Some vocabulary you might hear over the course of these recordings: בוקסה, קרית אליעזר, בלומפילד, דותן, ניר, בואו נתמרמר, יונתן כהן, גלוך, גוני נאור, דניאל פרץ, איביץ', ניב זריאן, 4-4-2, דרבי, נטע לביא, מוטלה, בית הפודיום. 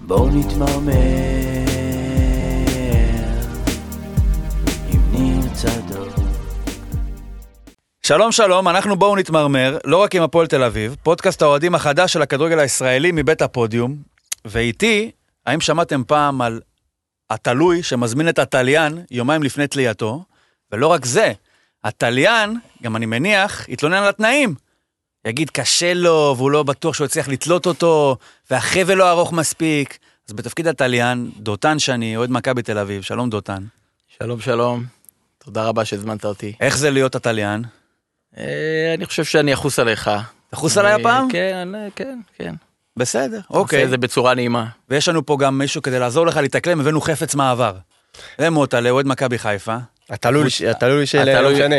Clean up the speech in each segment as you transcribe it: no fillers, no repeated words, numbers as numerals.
בואו נתמרמר עם ניר צדוק. שלום שלום, אנחנו בואו נתמרמר, לא רק עם הפועל תל אביב, פודקאסט האוהדים החדש של הכדורגל הישראלי מבית הפודיום. ואיתי, האם שמעתם פעם על התלוי שמזמין את התליין יומיים לפני תלייתו? ולא רק זה, התליין, גם אני מניח, יתלונן על התנאים. יגיד קשה לו, והוא לא בטוח שהוא יצליח לתלות אותו, והחבל לא ארוך מספיק. אז בתפקיד התליין, דותן שאני, אוהד מכבי תל אביב. שלום דותן. שלום שלום, תודה רבה שהזמנת אותי. איך זה להיות התליין? אני חושב שאני אחוס עליך. תחוס עליי הפעם? כן. בסדר, אוקיי. עושה את זה בצורה נעימה. ויש לנו פה גם מישהו כדי לעזור לך להתאקלם, הבאנו חפץ מעבר. מוטלה, אוהד מכבי חיפה. התלוי שאלה לא משנה.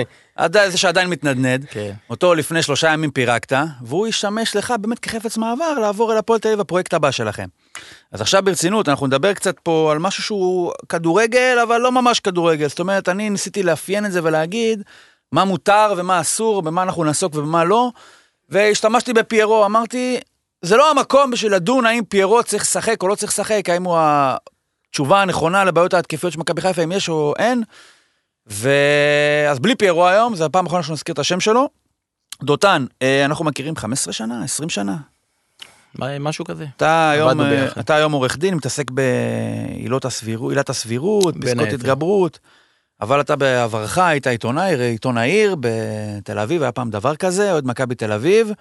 זה שעדיין מתנדנד. אותו לפני 3 ימים פירקת, והוא ישמש לך באמת כחפץ מעבר לעבור אל הפועל תל אביב, הפרויקט הבא שלכם. אז עכשיו ברצינות, אנחנו נדבר קצת פה על משהו שהוא כדורגל, אבל לא ממש כדורגל. זאת אומרת, אני ניסיתי לאפיין את זה ולהגיד מה מותר ומה אסור, במה אנחנו נעסוק ובמה לא, והשתמשתי בפיירו, אמרתי, זה לא המקום בשביל לדון האם פיירו צריך לשחק או לא צריך לשחק, האם הוא התשובה הנכונה לבעיות ההתקפיות של מכבי חיפה, אם יש או אין, אז בלי פיירו היום, זה הפעם האחרונה שנזכיר את השם שלו. דותן, אנחנו מכירים 15 שנה, 20 שנה? משהו כזה. אתה היום עורך דין, מתעסק בעילת הסבירות, פסקות התגברות, אבל אתה בעברך, היית עיתון העיר בתל אביב, היה פעם דבר כזה, אוהד מכבי תל אביב,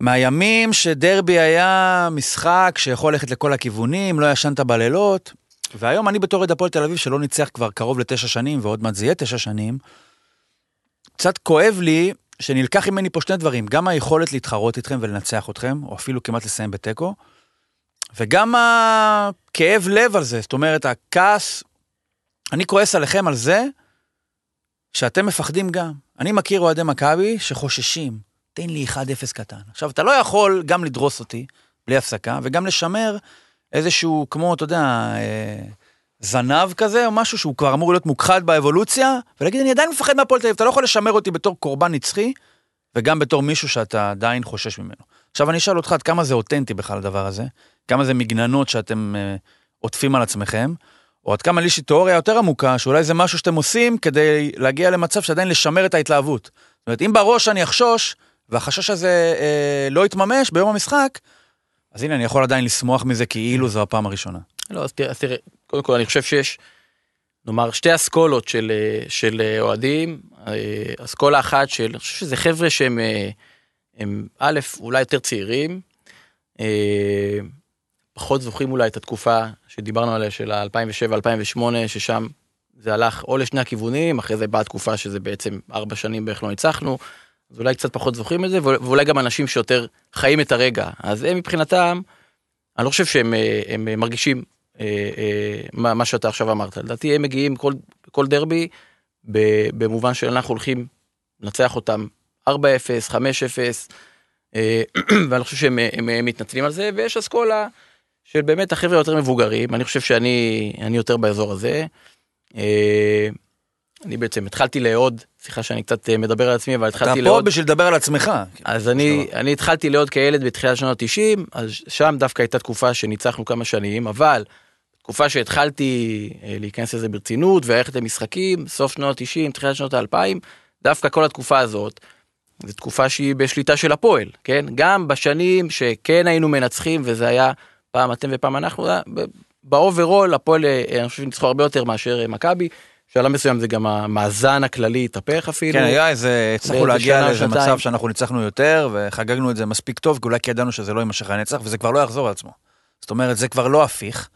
מהימים שדרבי היה משחק שיכול ללכת לכל הכיוונים, לא ישנת בלילות, והיום אני בתור אוהד הפועל תל אביב שלא ניצח כבר קרוב ל9 שנים, ועוד מעט זה יהיה 9 שנים, קצת כואב לי שנלקח ממני פה 2 דברים, גם היכולת להתחרות איתכם ולנצח אתכם, או אפילו כמעט לסיים בתיקו, וגם הכאב לב על זה, זאת אומרת, הכעס, אני כועס עליכם על זה, שאתם מפחדים גם. אני מכיר אוהדי מכבי שחוששים, תן לי 1-0 קטן. עכשיו, אתה לא יכול גם לדרוס אותי, בלי הפסקה, וגם לשמר איזשהו, כמו, אתה יודע, זנב כזה, או משהו שהוא כבר אמור להיות מוכחד באבולוציה, ולהגיד, אני עדיין מפחד מהפועל תל אביב, אתה לא יכול לשמר אותי בתור קורבן נצחי, וגם בתור מישהו שאתה עדיין חושש ממנו. עכשיו, אני אשאל אותך, עד כמה זה אותנטי בכלל הדבר הזה? כמה זה מגננות שאתם עוטפים על עצמכם? או עד כמה יש לי תיאוריה יותר עמוקה, שאולי זה משהו שאתם עושים כדי להגיע למצב שעדיין לשמר את ההתלהבות. זאת אומרת, אם בראש אני אחשוש, והחשש הזה לא יתממש ביום המשחק, אז הנה, אני יכול עדיין לשמוח מזה כאילו זו הפעם הראשונה. לא, אז תראה, קודם כל, אני חושב שיש, נאמר, 2 אסכולות של אוהדים, אסכולה אחת של, אני חושב שזה חבר'ה שהם, א', אולי יותר צעירים, פחות זוכרים אולי את התקופה שדיברנו עליה של 2007-2008, ששם זה הלך או לשני הכיוונים, אחרי זה באה התקופה שזה בעצם 4 שנים בערך לא ניצחנו, אז אולי קצת פחות זוכרים את זה, ואולי גם אנשים שיותר חיים את הרגע. אז הם מבחינתם, אני לא חושב שהם מרגישים מה שאתה עכשיו אמרת. לדעתי הם מגיעים כל דרבי, במובן שאנחנו הולכים לנצח אותם 4-0, 5-0, ואני חושב שהם מתנצלים על זה, ויש אסכולה, של באמת החבר'ה יותר מבוגרים, אני חושב שאני יותר באזור הזה, אני בעצם התחלתי לעוד, שיחה שאני קצת מדבר על עצמי, אבל התחלתי לעוד... אתה פה בשביל לדבר על עצמך. אז אני התחלתי לעוד כילד בתחילת שנות ה-90, אז שם דווקא הייתה תקופה שניצחנו כמה שנים, אבל תקופה שהתחלתי להיכנס לזה ברצינות, והלכת למשחקים, סוף שנות ה-90, תחילת שנות ה-2000, דווקא כל התקופה הזאת, זו תקופה שהיא בשליטה של הפועל, כן? גם בשנים שכן היינו מנצחים, וזה היה פעם אתם ופעם אנחנו, באוברול, הפועל, אני חושב שניצחו הרבה יותר מאשר מכבי, שעלה מסוים זה גם המאזן הכללי התהפך אפילו. כן, היה איזה, צריכו להגיע לאיזה מצב שאנחנו ניצחנו יותר, וחגגנו את זה מספיק טוב, כי אולי כי ידענו שזה לא יימשך הנצח, וזה כבר לא יחזור על עצמו. זאת אומרת, זה כבר לא הפיך,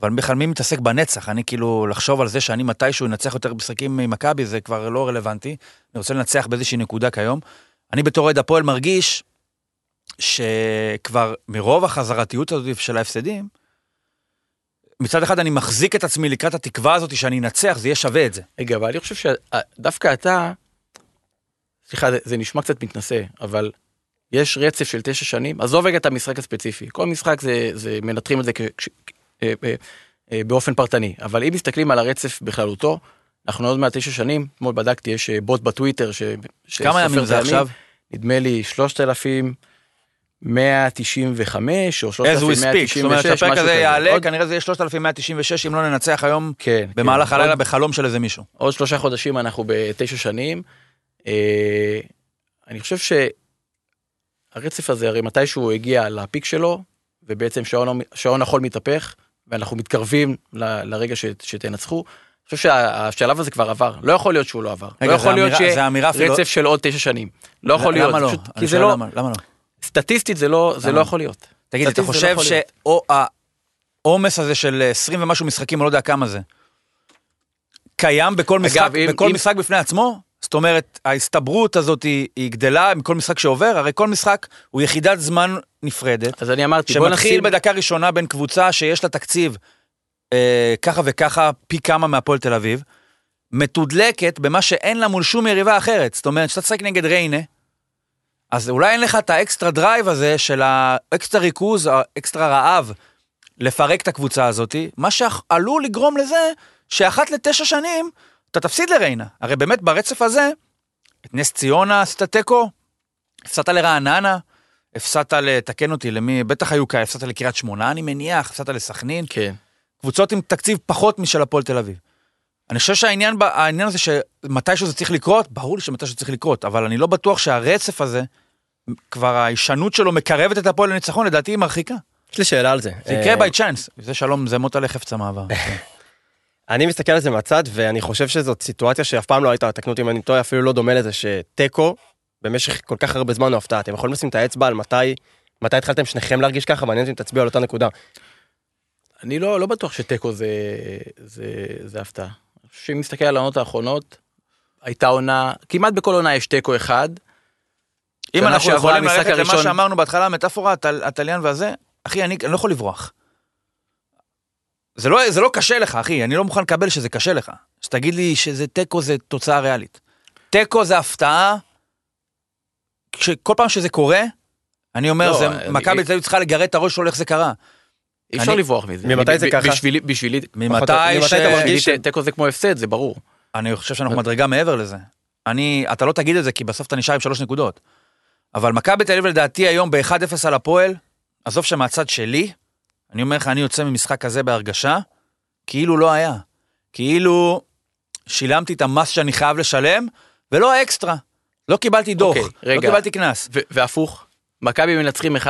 אבל בכלל מי מתעסק בנצח? אני כאילו לחשוב על זה שאני מתישהו נצח יותר בשחקים ממכבי, זה כבר לא רלוונטי. אני רוצה לנצח באיזושהי נקודה כיום. אני בתור אוהד הפועל מרגיש שכבר מרוב החזרתיות הזאת של ההפסדים, מצד אחד אני מחזיק את עצמי לקראת התקווה הזאת שאני נצח, זה יהיה שווה את זה. רגע, אבל אני חושב שדווקא אתה, סליחה, זה נשמע קצת מתנשא, אבל יש רצף של 9 שנים, עזוב רגע את המשחק הספציפי, כל משחק זה מנתחים את זה באופן פרטני, אבל אם מסתכלים על הרצף בכללותו, אנחנו עוד 9 שנים, כמו בדקתי, יש בוט בטוויטר, כמה ימים זה עכשיו? נדמה לי 3,000, 195 או 3,196. זאת אומרת, הפרק הזה יעלה, כנראה זה יהיה 3,196, אם לא ננצח היום במהלך הלילה בחלום של איזה מישהו. עוד 3 חודשים אנחנו ב9 שנים. אני חושב שהרצף הזה, הרי מתישהו הגיע לפיק שלו, ובעצם שעון החול מתהפך, ואנחנו מתקרבים לרגע שתנצחו. אני חושב שהשלב הזה כבר עבר. לא יכול להיות שהוא לא עבר. לא יכול להיות שרצף של עוד 9 שנים. לא יכול להיות. למה לא? כי זה לא... למה לא? סטטיסטית זה לא יכול להיות. תגיד, אתה חושב שהעומס הזה של 20 ומשהו משחקים, אני לא יודע כמה זה, קיים בכל משחק בפני עצמו? זאת אומרת, ההסתברות הזאת היא גדלה מכל משחק שעובר, הרי כל משחק הוא יחידת זמן נפרדת, שמתחיל בדקה ראשונה בין קבוצה שיש לה תקציב ככה וככה, פי כמה מהפועל תל אביב, מתודלקת במה שאין לה מול שום יריבה אחרת. זאת אומרת, שאתה צחק נגד ריינה, אז אולי אין לך את האקסטרה דרייב הזה, של האקסטרה ריכוז, האקסטרה רעב, לפרק את הקבוצה הזאת, מה שעלול לגרום לזה, שאחת ל9 שנים, אתה תפסיד לריינה. הרי באמת ברצף הזה, את נס ציונה, סטטקו, הפסעת לרעננה, הפסעת לתקן אותי, למי, בטח היוקה, הפסעת לקריית שמונה, אני מניח, הפסעת לסכנין, כן. קבוצות עם תקציב פחות משל הפועל תל אביב. אני חושב שהעניין הזה שמתישהו זה צריך לקרות, ברור לי שמתישהו צריך לקרות, אבל אני לא בטוח שהרצף הזה, כבר ההישנות שלו מקרבת את הפועל לניצחון, לדעתי היא מרחיקה. יש לי שאלה על זה. זה יקרה by chance. זה שלום, זה מוטלה חפצה מעבר. אני מסתכל על זה מהצד, ואני חושב שזאת סיטואציה שאף פעם לא הייתה, תקנות אם אני טועה, אפילו לא דומה לזה שטקו, במשך כל כך הרבה זמן נופתע. אתם יכולים לשים את האצבע על מתי התחלתם שניכם להרגיש ככה, מעניין אם תצביעו על אותה נקודה. אני לא בטוח שטקו זה הפתעה. שאם נסתכל על העונות האחרונות, הייתה עונה, כמעט בכל עונה יש תיקו אחד. אם אנחנו יכולים ללכת למה שאמרנו בהתחלה, המטאפורה, הטליין והזה, אחי, אני לא יכול לברוח. זה לא קשה לך, אחי, אני לא מוכן לקבל שזה קשה לך. שתגיד לי שזה תיקו זה תוצאה ריאלית. תיקו זה הפתעה, כל פעם שזה קורה, אני אומר, מכבי תל אביב צריכה לגרד את הראש, לא איך זה קרה. אי אפשר לברוח מזה. ממתי זה ככה? בשבילי, תיקו זה כמו הפסד, זה ברור. אני חושב שאנחנו מדרגה מעבר לזה. אתה לא תגיד את זה, כי בסוף אתה נשאר עם 3 נקודות. אבל מכבי תל אביב לדעתי היום ב-1-0 על הפועל, עזוב שמהצד שלי, אני אומר לך, אני יוצא ממשחק כזה בהרגשה, כאילו לא היה. כאילו שילמתי את המס שאני חייב לשלם, ולא האקסטרה. לא קיבלתי דוח, לא קיבלתי כנס. והפוך, מכבי מנצחים 1-0-2-0.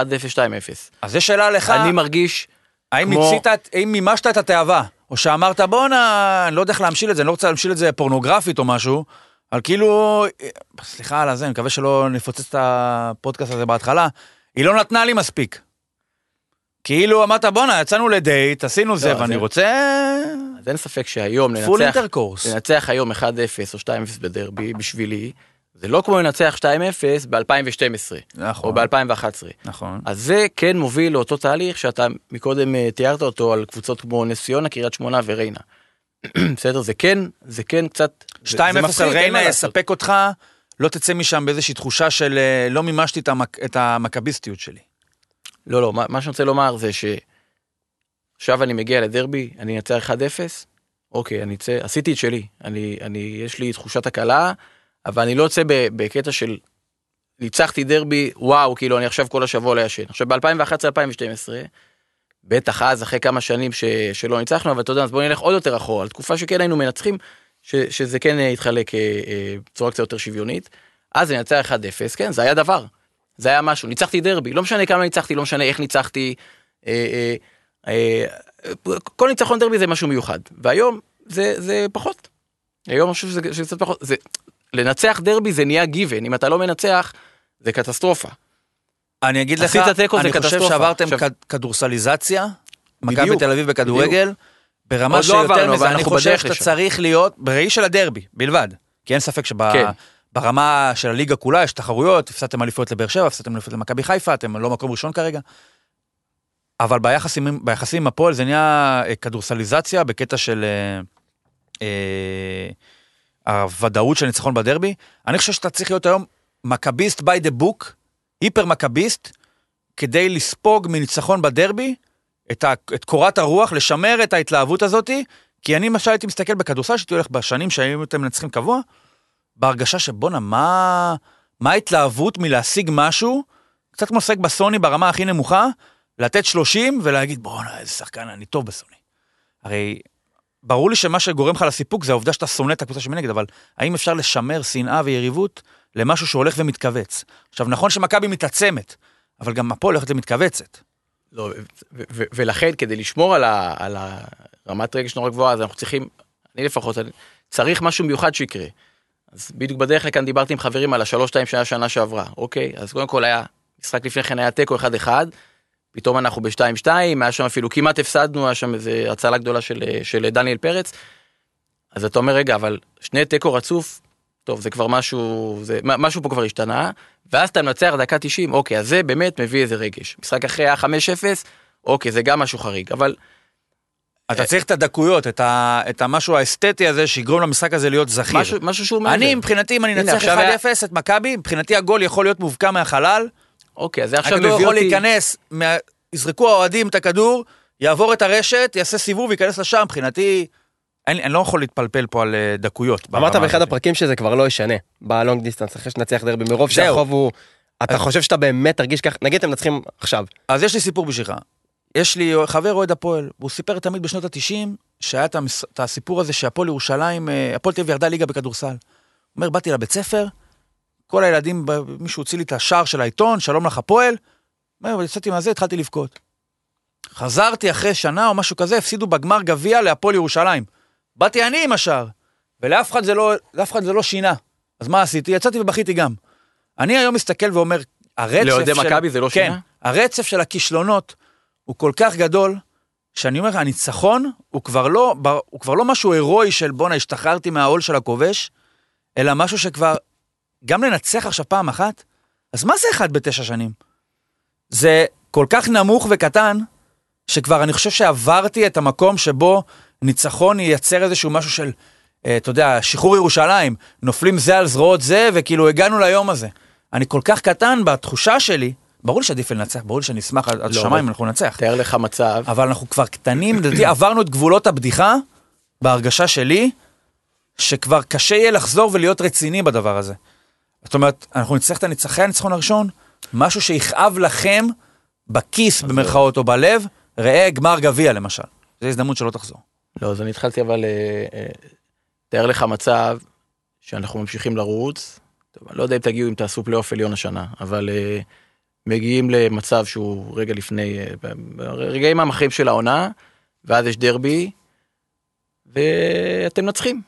אז זה שאלה לך. אני מרגיש... האם מימשת את התאווה, או שאמרת, בוא אני לא יודע איך להמשיל את זה, אני לא רוצה להמשיל את זה פורנוגרפית או משהו, אבל כאילו, סליחה על זה, אני מקווה שלא נפוצץ את הפודקאסט הזה בהתחלה, היא לא נתנה לי מספיק. כאילו אמרת, בוא יצאנו לדייט, עשינו זה, ואני רוצה... אז אין ספק שהיום ננצח היום 1-0 או 2-0 בדרבי בשבילי, זה לא כמו לנצח 2-0 ב-2012, או ב-2011. אז זה כן מוביל לאותו תהליך שאתה מקודם תיארת אותו על קבוצות כמו נס ציונה, קריית שמונה וריינה. בסדר, זה כן קצת... 2-0 על ריינה יספק אותך, לא תצא משם באיזושהי תחושה של לא מימשתי את המכביסטיות שלי. לא, מה שאני רוצה לומר זה שעכשיו אני מגיע לדרבי, אני נצח 1-0, אוקיי, עשיתי את שלי, יש לי תחושת הקלה, אבל אני לא יוצא בקטע של ניצחתי דרבי, וואו, כאילו אני עכשיו כל השבוע לא ישן. עכשיו ב-2011-2012, בטח אז אחרי כמה שנים שלא ניצחנו, אבל אתה יודע, אז בואו נלך עוד יותר אחורה, לתקופה שכן היינו מנצחים, שזה כן התחלק בצורה קצת יותר שוויונית, אז ננצח 1-0, כן, זה היה דבר, זה היה משהו, ניצחתי דרבי, לא משנה כמה ניצחתי, לא משנה איך ניצחתי, כל ניצחון דרבי זה משהו מיוחד, והיום זה פחות, היום אני חושב שזה קצת פחות, לנצח דרבי זה נהיה גיוון, אם אתה לא מנצח, זה קטסטרופה. אני אגיד לך, אני חושב שעברתם כדורסליזציה, מכבי תל אביב בכדורגל, ברמה שיותר מזה, אני חושב שאתה צריך להיות, בראי של הדרבי, בלבד, כי אין ספק שברמה של הליגה כולה, יש תחרויות, הפסדתם אליפויות לבאר שבע, הפסדתם אליפויות למכבי חיפה, אתם לא מקום ראשון כרגע, אבל ביחסים עם הפועל, זה נהיה כדורסליזציה, בקטע של... הוודאות של ניצחון בדרבי, אני חושב שאתה צריך להיות היום מקביסט by the book, היפר מקביסט, כדי לספוג מניצחון בדרבי, את קורת הרוח, לשמר את ההתלהבות הזאת, כי אני משל הייתי מסתכל בכדורסל, שהייתי הולך בשנים שהיום אתם מנצחים קבוע, בהרגשה שבונה, מה ההתלהבות מלהשיג משהו, קצת כמו סק בסוני ברמה הכי נמוכה, לתת 30 ולהגיד, בואו, איזה שחקן, אני טוב בסוני. הרי ברור לי שמה שגורם לך לסיפוק זה העובדה שאתה שונא את הקבוצה שמנגד, אבל האם אפשר לשמר שנאה ויריבות למשהו שהולך ומתכווץ? עכשיו, נכון שמכבי מתעצמת, אבל גם מפה הולכת למתכווצת. לא, ולכן, כדי לשמור על הרמת רגש נורא גבוהה, אז אנחנו צריכים, אני לפחות, צריך משהו מיוחד שיקרה. אז בדיוק בדרך לכאן דיברתי עם חברים על ה3-2 שהיה שנה שעברה. אוקיי, אז קודם כל היה, משחק לפני כן היה תיקו 1-1, פתאום אנחנו ב-2-2, היה שם אפילו כמעט הפסדנו, היה שם איזו הצלה גדולה של דניאל פרץ. אז אתה אומר, רגע, אבל שני תיקו רצוף, טוב, זה כבר משהו, משהו פה כבר השתנה, ואז אתה מנצח דקה 90, אוקיי, אז זה באמת מביא איזה רגש. משחק אחרי היה 5-0, אוקיי, זה גם משהו חריג, אבל... אתה צריך את הדקויות, את המשהו האסתטי הזה, שיגרום למשחק הזה להיות זכיר. משהו שהוא מעבר. אני, מבחינתי, אם אני נצח 1-0 את מכבי, מבחינתי הגול יכול להיות מובקע מהחלל. אוקיי, אז זה עכשיו מביא יכול להיכנס, יזרקו האוהדים את הכדור, יעבור את הרשת, יעשה סיבוב, ייכנס לשם, מבחינתי... אני לא יכול להתפלפל פה על דקויות. אמרת באחד הפרקים שזה כבר לא ישנה, בלונג דיסטנס, אחרי שנצח דרבי, מרוב שהחוב הוא... אתה חושב שאתה באמת תרגיש כך, נגיד אתם נצחים עכשיו. אז יש לי סיפור בשבילך. יש לי חבר אוהד הפועל, והוא סיפר תמיד בשנות ה-90, שהיה את הסיפור הזה שהפועל ירושלים, הפועל תל אביב ירדה ליגה בכדורסל. הוא אומר, באתי לבית ספר, כל הילדים, מישהו הוציא לי את השער של העיתון, שלום לך הפועל, יצאתי מזה, התחלתי לבכות. חזרתי אחרי שנה או משהו כזה, הפסידו בגמר גביע להפועל ירושלים. באתי אני עם השער, ולאף אחד זה לא שינה. אז מה עשיתי? יצאתי ובכיתי גם. אני היום מסתכל ואומר, הרצף של הכישלונות הוא כל כך גדול, שאני אומר, הניצחון הוא כבר לא משהו הירואי של בונה, השתחררתי מהעול של הכובש, אלא משהו שכבר, גם לנצח עכשיו פעם אחת, אז מה זה 1 ב9 שנים? זה כל כך נמוך וקטן, שכבר אני חושב שעברתי את המקום שבו ניצחון ייצר איזשהו משהו של, אתה יודע, שחרור ירושלים, נופלים זה על זרועות זה, וכאילו הגענו ליום הזה. אני כל כך קטן בתחושה שלי, ברור לי שעדיף לנצח, ברור לי שאני אשמח עד שמיים, אנחנו נצח. תאר לך מצב. אבל אנחנו כבר קטנים, עברנו את גבולות הבדיחה, בהרגשה שלי, שכבר קשה יהיה לחזור ולהיות רציני בדבר הזה. זאת אומרת, אנחנו נצטרך את הניצחון הראשון, משהו שיכאב לכם בכיס, במרכאות או בלב, ראה גמר גביע למשל. זו הזדמנות שלא תחזור. לא, אז אני התחלתי אבל תאר לך מצב שאנחנו ממשיכים לרוץ, טוב, אני לא יודע אם תגיעו אם תעשו פלייאוף עליון השנה, אבל מגיעים למצב שהוא רגע לפני, רגעים המחיים של העונה, ואז יש דרבי, ואתם נצחים.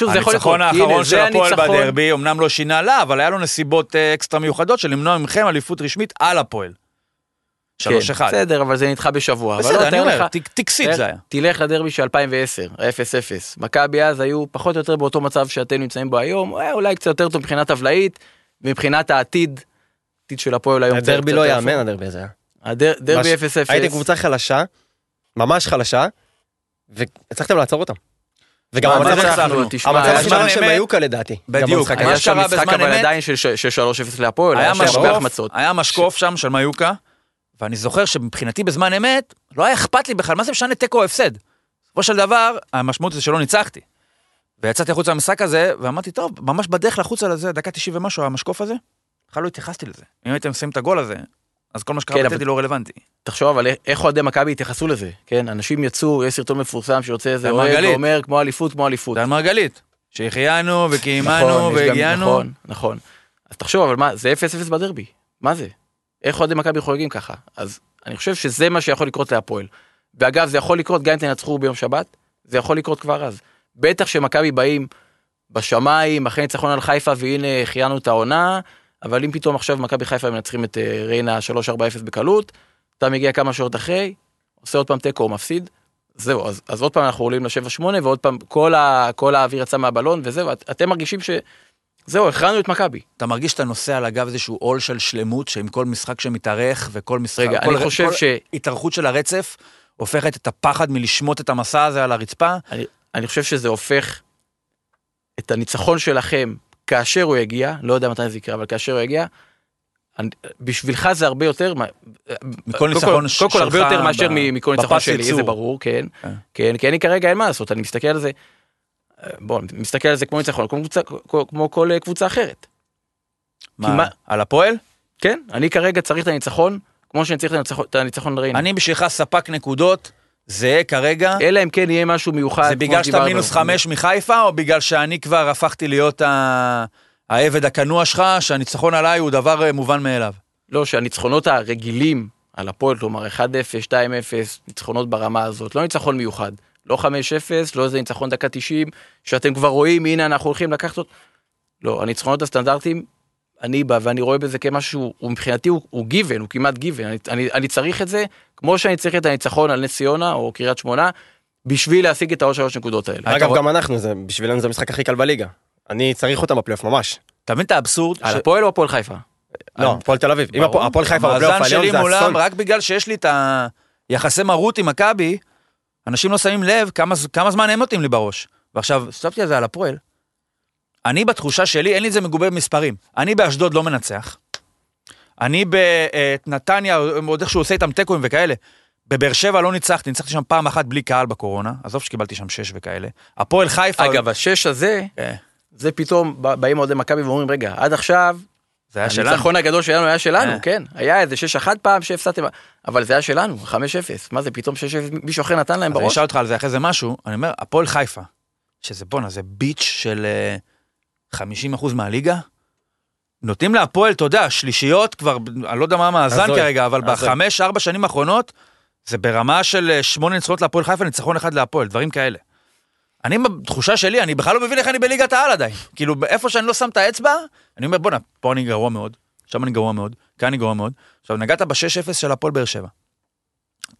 הניצחון האחרון של הפועל בדרבי, אמנם לא שינה לה, אבל היה לו נסיבות אקסטרה מיוחדות של למנוע ממכם אליפות רשמית על הפועל. 3-1. בסדר, אבל זה נדחה בשבוע. בסדר, אני אומר, תקסית זה היה. תלך לדרבי של 2010, 0-0. מכבי אז היו פחות או יותר באותו מצב שאתם נמצאים בו היום, אולי קצת יותר טוב מבחינת הבלעית, מבחינת העתיד, עתיד של הפועל היום. הדרבי לא יאמן, הדרבי הזה. הדרבי 0-0. הייתם קבוצה חלשה, ממש חלשה, והצלחתם לעצור אותם. וגם המצב שלנו שהם היו כאלה דעתי. בדיוק, היה שם משחק אבל עדיין של 3-0 להפועל, היה משקוף שם של מיוקה, ואני זוכר שמבחינתי בזמן אמת, לא היה אכפת לי בכלל, מה זה משנה תיקו הפסד? בסופו של דבר, המשמעות זה שלא ניצחתי. ויצאתי חוץ למשחק הזה, ואמרתי, טוב, ממש בדרך לחוץ על זה, דקה 90 ומשהו, המשקוף הזה, בכלל לא התייחסתי לזה. אם הייתם שמים את הגול הזה, אז כל מה שקרה בתתי לא רלוונטי. תחשוב, אבל איך אוהדי מכבי התייחסו לזה? כן, אנשים יצאו, יש סרטון מפורסם שיוצא איזה אוהד ואומר, כמו אליפות, כמו אליפות. דן מרגלית, שהחיינו וקיימנו והגיענו. נכון, נכון. אז תחשוב, אבל מה, זה 0-0 בדרבי. מה זה? איך אוהדי מכבי חוגגים ככה? אז אני חושב שזה מה שיכול לקרות להפועל. ואגב, זה יכול לקרות גם אם תנצחו ביום שבת, זה יכול לקרות כבר אז. בטח שמכבי באים בשמיים, אחרי ניצחון על חיפה, והנה חיינו את העונה, אבל אם פתאום עכשיו מכבי חיפה מנצחים את ריינה 3-4-0 בקלות, אתה מגיע כמה שעות אחרי, עושה עוד פעם תיקו, מפסיד, זהו, אז עוד פעם אנחנו עולים ל7-8, ועוד פעם כל האוויר יצא מהבלון, וזהו, אתם מרגישים זהו, הכרענו את מכבי. אתה מרגיש שאתה נוסע על הגב איזשהו עול של שלמות, שעם כל משחק שמתארך, וכל משחק, כל התארכות של הרצף, הופכת את הפחד מלשמוט את המסע הזה על הרצפה. אני חושב שזה הופך את הניצחון שלכם, כאשר הוא יגיע, לא יודע מתי זה יקרה, אבל כאשר הוא יגיע, בשבילך זה הרבה יותר, מכל ניצחון שלך, קודם כל הרבה יותר מאשר מכל ניצחון שלי, זה ברור, כן, כי אני כרגע אין מה לעשות, אני מסתכל על זה, בואו, מסתכל על זה כמו ניצחון, כמו כל קבוצה אחרת. מה, על הפועל? כן, אני כרגע צריך את הניצחון, כמו שאני צריך את הניצחון ריינה. אני בשבילך ספק נקודות, זה כרגע. אלא אם כן יהיה משהו מיוחד. זה בגלל שאתה מינוס 5 מחיפה, או בגלל שאני כבר הפכתי להיות העבד הכנוע שלך, שהניצחון עליי הוא דבר מובן מאליו? לא, שהניצחונות הרגילים על הפועל, כלומר 1-0, 2-0, ניצחונות ברמה הזאת, לא ניצחון מיוחד. לא 5-0, לא איזה ניצחון דקה 90, שאתם כבר רואים, הנה אנחנו הולכים לקחת אותו. לא, הניצחונות הסטנדרטיים, אני בא, ואני רואה בזה כמשהו, מבחינתי הוא גיוון, הוא כמעט גיוון. אני צריך את זה, כמו שאני צריך את הניצחון על נס ציונה, או קריית שמונה, בשביל להשיג את ה-3 נקודות האלה. אגב, גם אנחנו, בשבילנו זה המשחק הכי קל בליגה. אני צריך אותם בפלייאוף ממש. אתה מבין את האבסורד? על הפועל או הפועל חיפה? לא, הפועל תל אביב. אם הפועל חיפה, המאזן שלי מולם, רק בגלל שיש לי את היחסי מרות עם מכבי, אנשים לא שמים לב כמה זמן הם נותנים לי בראש. ועכשיו, סופתי על זה על הפועל. אני בתחושה שלי, אין לי זה מגובה במספרים. אני באשדוד לא מנצח. אני בנתניה, עוד איך שהוא עושה איתם טקויים וכאלה. בבאר שבע לא ניצחתי, ניצחתי שם פעם אחת בלי קהל בקורונה. עזוב שקיבלתי שם 6 וכאלה. הפועל חיפה... אגב, השש הזה, זה פתאום באים עוד למכבי ואומרים, רגע, עד עכשיו... זה היה שלנו. הניצחון הגדול שלנו היה שלנו, כן. היה איזה 6-1 פעם שהפסעתם, אבל זה היה שלנו, 5-0. מה זה פתאום 6-0? מישהו אחר נתן להם בראש? אני אשאל אותך על זה, אחרי זה משהו, אני אומר, הפועל חיפה, שזה בונה, זה ביץ' של 50% מהליגה, נותנים להפועל, תודה, שלישיות כבר, אני לא יודע מה מאזן כרגע, אבל ב5-4 שנים האחרונות, זה ברמה של 8 ניצחונות להפועל חיפה, ניצחון אחד להפועל, דברים כאלה. אני בתחושה שלי, אני בכלל לא מבין איך אני בליגת העל עדיין. כאילו, איפה שאני לא שם את האצבע, אני אומר, בוא נה, פה אני גרוע מאוד, שם אני גרוע מאוד, כאן אני גרוע מאוד. עכשיו, נגעת ב-6-0 של הפועל באר שבע.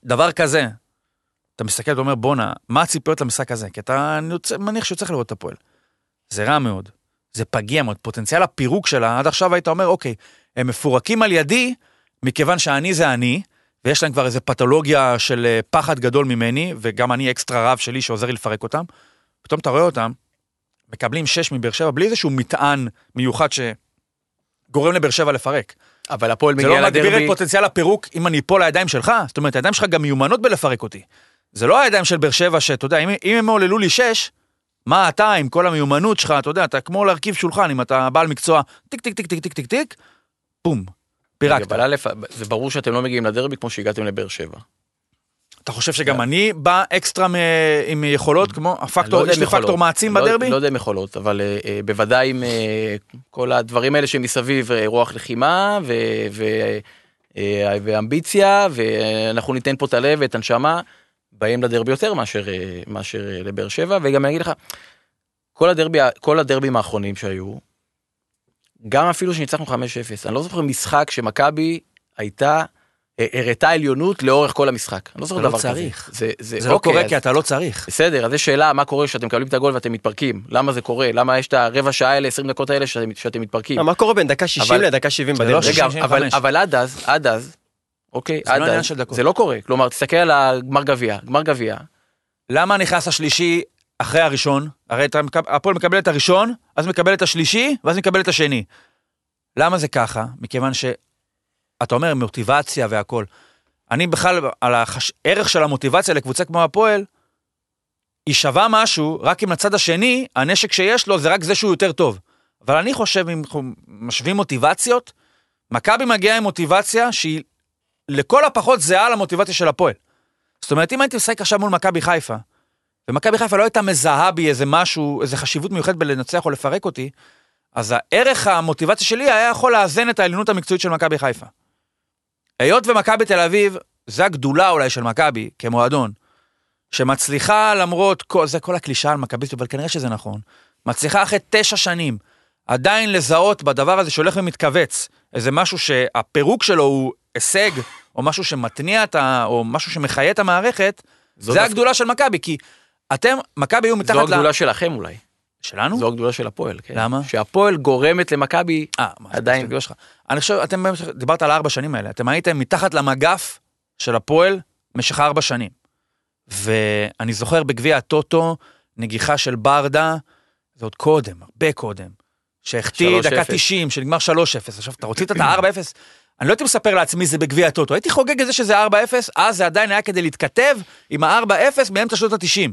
דבר כזה, אתה מסתכל ואומר, בוא נה, מה הציפיות למשחק הזה? כי אתה מניח שצריך לראות את הפועל. זה רע מאוד, זה פגיע מאוד. פוטנציאל הפירוק שלה, עד עכשיו היית אומר, אוקיי, הם מפורקים על ידי, מכיוון שאני זה אני, ויש להם כבר איזו פתולוגיה של פחד גדול ממני, וגם אני אקסטרה רב שלי שעוזר לי לפרק אותם. פתאום אתה רואה אותם, מקבלים 6 מבאר שבע, בלי איזשהו מטען מיוחד שגורם לבאר שבע לפרק. אבל הפועל מגיע לדרבי. זה לא מגביר את פוטנציאל הפירוק אם אני פה לידיים שלך, זאת אומרת, הידיים שלך גם מיומנות בלפרק אותי. זה לא הידיים של באר שבע שאתה יודע, אם הם עוללו לי 6, מה אתה עם כל המיומנות שלך, אתה יודע, אתה כמו להרכיב שולחן, אם אתה בעל מקצוע, טיק טיק טיק טיק טיק טיק טיק, בום, פירקת. זה ברור שאתם לא מגיעים לדרבי כמו שהגעתם לבאר שבע. אתה חושב שגם אני בא אקסטרה עם יכולות, כמו הפקטור, יש לי פקטור מעצים בדרבי? לא יודע עם יכולות, אבל בוודאי עם כל הדברים האלה שמסביב, רוח לחימה ואמביציה, ואנחנו ניתן פה את הלב ואת הנשמה, באים לדרבי יותר מאשר לבאר שבע, וגם אני אגיד לך, כל הדרבים האחרונים שהיו, גם אפילו שניצחנו 5-0, אני לא זוכר משחק שמכבי הייתה, הראתה עליונות לאורך כל המשחק. אני לא זוכר דבר כזה. זה לא קורה כי אתה לא צריך. בסדר, אז יש שאלה מה קורה שאתם מקבלים את הגול ואתם מתפרקים. למה זה קורה? למה יש את הרבע שעה האלה, 20 דקות האלה שאתם מתפרקים? מה קורה בין דקה 60 לדקה 70 בדרך? רגע, אבל עד אז, אוקיי, עד אז, זה לא קורה. כלומר, תסתכל על גמר גביע. למה נכנס השלישי אחרי הראשון? הרי הפועל מקבל את הראשון, אז מקבל את השלישי, ואז מקבל את השני. למה זה ככה? מכיוון ש אתה אומר, מוטיבציה והכל. אני בכלל, על הערך של המוטיבציה לקבוצה כמו הפועל, היא שווה משהו, רק אם לצד השני, הנשק שיש לו, זה רק זה שהוא יותר טוב. אבל אני חושב, אם משווים מוטיבציות, מכבי מגיעה עם מוטיבציה, שהיא לכל הפחות זהה למוטיבציה של הפועל. זאת אומרת, אם הייתי משחק עכשיו מול מכבי חיפה, ומכבי חיפה לא הייתה מזהה בי איזה משהו, איזה חשיבות מיוחד בלנצח או לפרק אותי, אז הערך המוטיבציה שלי היה יכול לאזן את העליונות המקצועית של מכבי חיפה. היות ומכבי תל אביב, זה הגדולה אולי של מכבי, כמועדון, שמצליחה למרות, זה כל הקלישה על מכביסט, אבל כנראה שזה נכון, מצליחה אחרי 9 שנים, עדיין לזהות בדבר הזה שהולך ומתכווץ, איזה משהו שהפירוק שלו הוא הישג, או משהו שמתניע את ה... או משהו שמחיה את המערכת, זה הגדולה של מכבי, כי אתם, מכבי היו מתחת ל... זו הגדולה שלכם אולי. שלנו? זו הגדולה של הפועל, כן. למה? שהפועל גורמת למכבי עדיין. אני חושב, אתם דיברת על 4 שנים האלה, אתם הייתם מתחת למגף של הפועל משך 4 שנים. ואני זוכר בגביע הטוטו, נגיחה של ברדה, זה עוד קודם, הרבה קודם, שהחטיא דקה 90, שנגמר 3-0, עכשיו אתה רוצית את ה-4-0, אני לא הייתי מספר לעצמי זה בגביע הטוטו, הייתי חוגג את זה שזה 4-0, אז זה עדיין היה כדי להתכתב עם ה-4-0 מאמצע שנות ה-90.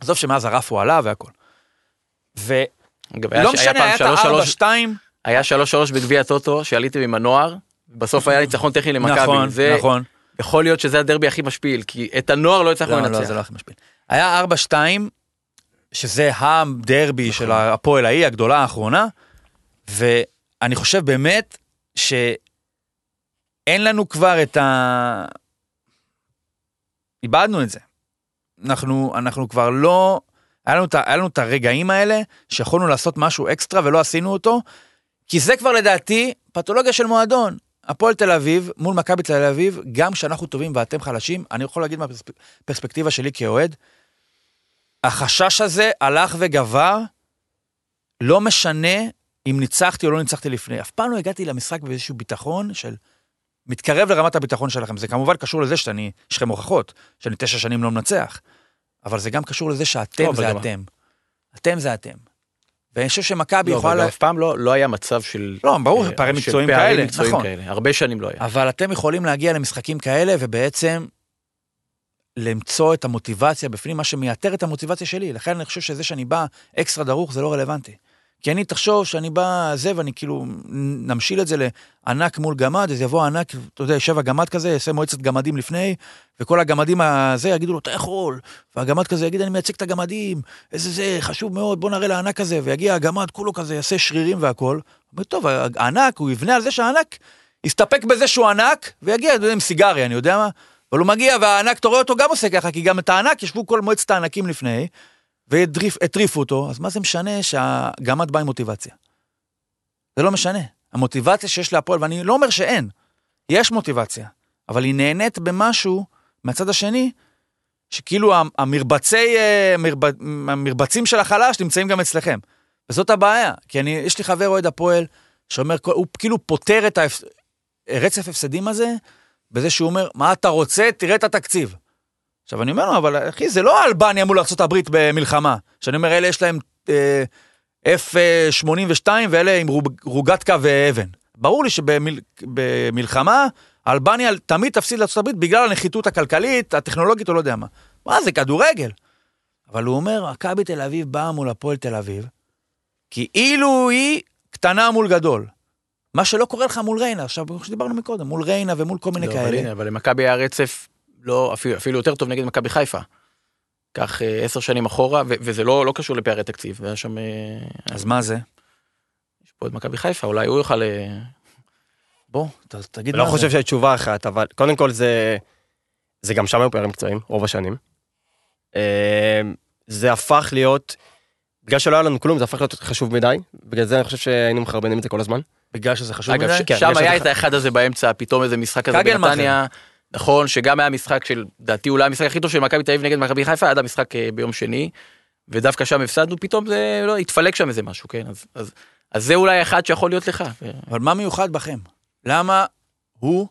עזוב שמאז הרף הוא עלה והכל. ולא משנה, היה את ה-4-2, היה 3-3 בגביע הטוטו, שעליתם עם הנוער, בסוף היה ניצחון טכני למכבי. נכון, נכון. יכול להיות שזה הדרבי הכי משפיל, כי את הנוער לא הצלחנו לנצח. לא, זה לא הכי משפיל. היה 4-2, שזה הדרבי של הפועל ההיא, הגדולה האחרונה, ואני חושב באמת שאין לנו כבר את ה... איבדנו את זה. אנחנו כבר לא... היה לנו את הרגעים האלה, שיכולנו לעשות משהו אקסטרה ולא עשינו אותו, כי זה כבר לדעתי פתולוגיה של מועדון. הפועל תל אביב, מול מכבי תל אביב, גם שאנחנו טובים ואתם חלשים, אני יכול להגיד מהפרספקטיבה שלי כאוהד, החשש הזה הלך וגבר, לא משנה אם ניצחתי או לא ניצחתי לפני. אף פעם לא הגעתי למשחק באיזשהו ביטחון של... מתקרב לרמת הביטחון שלכם. זה כמובן קשור לזה יש לכם הוכחות, שאני 9 שנים לא מנצח. אבל זה גם קשור לזה שאתם זה אתם. אתם זה אתם. ואני חושב שמכבי יכולה... אף פעם לא היה מצב של... לא, ברור, פערים מקצועיים כאלה. נכון. הרבה שנים לא היה. אבל אתם יכולים להגיע למשחקים כאלה, ובעצם למצוא את המוטיבציה בפנים, מה שמייתר את המוטיבציה שלי. לכן אני חושב שזה שאני בא אקסטרה דרוך, זה לא רלוונטי. כי אני תחשוב שאני בא זה, ואני כאילו נמשיל את זה לענק מול גמד, אז יבוא הענק, אתה יודע, יושב הגמד כזה, יעשה מועצת גמדים לפני, וכל הגמדים הזה יגידו לו, אתה יכול, והגמד כזה יגיד, אני מייצג את הגמדים, איזה זה, חשוב מאוד, בוא נראה לענק הזה, ויגיע הגמד כולו כזה, יעשה שרירים והכל, טוב, הענק, הוא יבנה על זה שהענק, יסתפק בזה שהוא ענק, ויגיע עם סיגריה, אני יודע מה, אבל הוא מגיע, והענק, תורא אותו גם עושה ככה, כי גם את הענק, ישבו כל מועצת הענקים לפני, והטריפו אותו, אז מה זה משנה שהגמת באה עם מוטיבציה? זה לא משנה. המוטיבציה שיש להפועל, ואני לא אומר שאין, יש מוטיבציה, אבל היא נהנית במשהו מהצד השני, שכאילו המרבצים של החלש נמצאים גם אצלכם. וזאת הבעיה, כי יש לי חבר אוהד הפועל, שאומר, הוא כאילו פותר את הרצף הפסדים הזה, בזה שהוא אומר, מה אתה רוצה? תראה את התקציב. עכשיו אני אומר לו, אבל אחי, זה לא אלבניה מול ארצות הברית במלחמה, שאני אומר, אלה יש להם F-82 ואלה עם רוגטקה ואבן. ברור לי שבמלחמה, אלבניה תמיד תפסיד לארצות הברית בגלל הנחיתות הכלכלית, הטכנולוגית או לא יודע מה. מה זה, כדורגל? אבל הוא אומר, מכבי תל אביב באה מול הפועל תל אביב, כאילו היא קטנה מול גדול. מה שלא קורה לך מול ריינה, עכשיו שדיברנו מקודם, מול ריינה ומול כל מיני כאלה. אבל למכבי היה רצף לא, אפילו יותר טוב נגד מכבי חיפה. כך 10 שנים אחורה, וזה לא קשור לפערי תקציב. אז מה זה? יש פה את מכבי חיפה, אולי הוא יוכל... בוא, תגיד מה זה. לא חושב שהיא תשובה אחת, אבל קודם כל זה גם שם היו פערים מקצועיים, רוב השנים. זה הפך להיות... בגלל שלא היה לנו כלום, זה הפך להיות חשוב מדי. בגלל זה אני חושב שהיינו מחרבנים את זה כל הזמן. בגלל שזה חשוב מדי? אגב, שם היה את האחד הזה באמצע, פתאום איזה משחק הזה בנתניה... נכון, שגם היה משחק של, דעתי אולי המשחק הכי טוב של מכבי תל אביב נגד מכבי חיפה, עד המשחק ביום שני, ודווקא שם הפסדנו, פתאום זה, לא, התפלק שם איזה משהו, כן? אז זה אולי אחד שיכול להיות לך. אבל מה מיוחד בכם? למה הוא,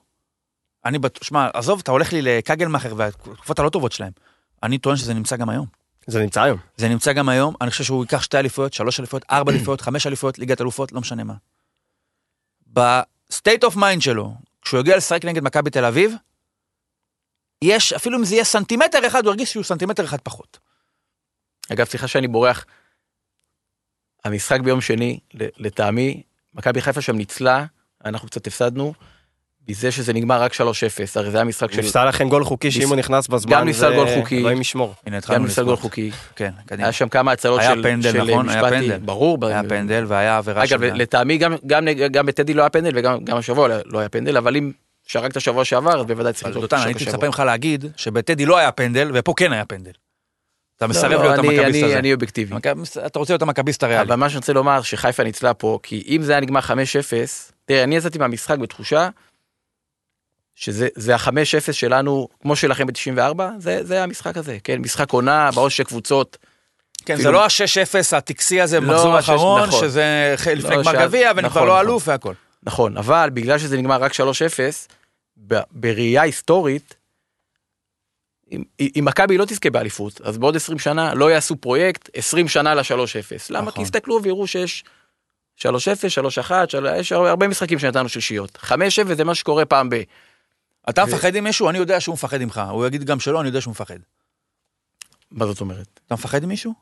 אני בטוח, שמה, עזוב, אתה הולך לי לקגלמאכר, והתקופות הלא טובות שלהם. אני טוען שזה נמצא גם היום. זה נמצא היום. זה נמצא גם היום, אני חושב שהוא ייקח 2 אליפויות, 3 אליפויות, 4 אליפויות, 5 אליפויות, ליגת אלופות, לא משנה מה. בסטייט אוף מיינד שלו, כשהוא יגיע לשחק נגד מכבי תל אביב, יש, אפילו אם זה יהיה סנטימטר אחד, הוא הרגיש שהוא סנטימטר אחד פחות. אגב, סליחה שאני בורח, המשחק ביום שני, לטעמי, מכבי חיפה שם ניצלה, אנחנו קצת הפסדנו, בזה שזה נגמר רק 3-0, הרי זה היה משחק של... נפסל לכם גול חוקי, שאם הוא נכנס בזמן, גם נפסל גול חוקי, לא ישמור. גם נפסל גול חוקי. כן, קדימה. היה שם כמה הצלות של משפטי. היה פנדל, נכון, היה פנדל. ברור. היה פנדל והיה עבירה של... אגב, לטעמי, גם בטדי לא היה פנדל, וגם השבוע לא היה פנדל, אבל אם שרק את השבוע שעבר, אז בוודאי צריך לדעות. דותן, אני תצפה ממך להגיד, שבטדי לא היה פנדל, ופה כן היה פנדל. אתה מסרב להיות המכביסט הזה. אני אובייקטיבי. אתה רוצה להיות המכביסט הריאלי. אבל מה שאני רוצה לומר, שחיפה ניצלה פה, כי אם זה היה נגמר 5-0, תראה, אני יצאתי מהמשחק בתחושה, שזה ה-5-0 שלנו, כמו שלכם ב-94, זה המשחק הזה. כן, משחק עונה, בעוד שתי קבוצות. כן, זה לא ה-6-0, הטקסי הזה, מחזור האחרון, שזה לפני גמר גביע, ונגמר לא אלוף והכל. נכון, אבל בגלל שזה נגמר רק 3-0, בראייה היסטורית, אם מכבי לא תזכה באליפות, אז בעוד 20 שנה לא יעשו פרויקט 20 שנה ל-3-0. למה? כי הסתכלו ויראו שיש 3-0, 3-1, יש הרבה משחקים שנתנו שלישיות. 5-0 זה מה שקורה פעם ב... אתה מפחד עם מישהו? אני יודע שהוא מפחד ממך. הוא יגיד גם שלא, אני יודע שהוא מפחד. מה זאת אומרת? אתה מפחד עם מישהו?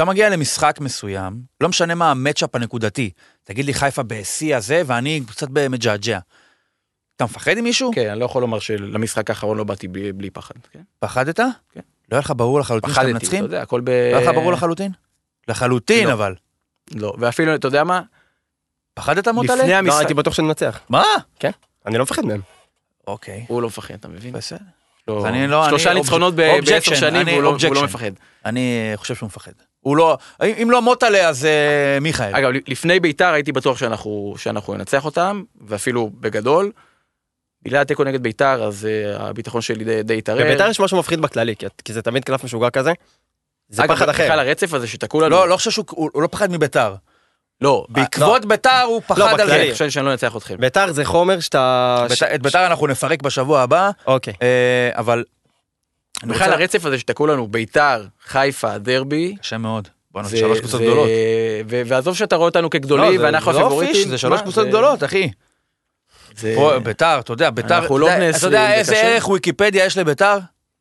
אתה מגיע למשחק מסוים, לא משנה מה המאצ'אפ הנקודתי, תגיד לי חיפה ב-C הזה, ואני קצת במג'עג'ע. אתה מפחד עם מישהו? כן, אני לא יכול לומר שלמשחק האחרון לא באתי בלי פחד. פחדת? כן. לא היה לך ברור לחלוטין שאתם מנצחים? לא היה לך ברור לחלוטין? לחלוטין, אבל. לא, ואפילו, אתה יודע מה? פחדת מוטלה? לפני המשחק. לא, הייתי בטוח שננצח. מה? כן. אני לא מפחד מהם. אוקיי. הוא לא מפחד, אתה מבין? בסדר. שלושה ניצחונות ב-10 שנים, הוא לא מפחד. אני חושב שהוא מפחד. אם לא מוטלה, אז מיכאל. אגב, לפני ביתר הייתי בטוח שאנחנו ננצח אותם, ואפילו בגדול. בגלל התיקו נגד ביתר, אז הביטחון שלי די התערר. בביתר יש משהו מפחיד בכללי, כי זה תמיד קלף משוגע כזה. זה פחד אחר. בכלל הרצף הזה שתקעו לנו. לא חושב שהוא לא פחד מביתר. לא, בעקבות ביתר הוא פחד על זה. חושב שאני לא נצח אתכם. ביתר זה חומר שאתה... את ביתר אנחנו נפרק בשבוע הבא. אוקיי. אבל... בכלל הרצף הזה שתקעו לנו, ביתר, חיפה, דרבי. קשה מאוד. בואו נעשה 3 קבוצות גדולות. ועזוב שאתה רואה אותנו כגדולים, ואנחנו הפבוריטים. זה 3 קבוצות גדולות, אחי. ביתר, אתה יודע, ביתר... אתה יודע איזה ערך ויקיפדיה יש לביתר?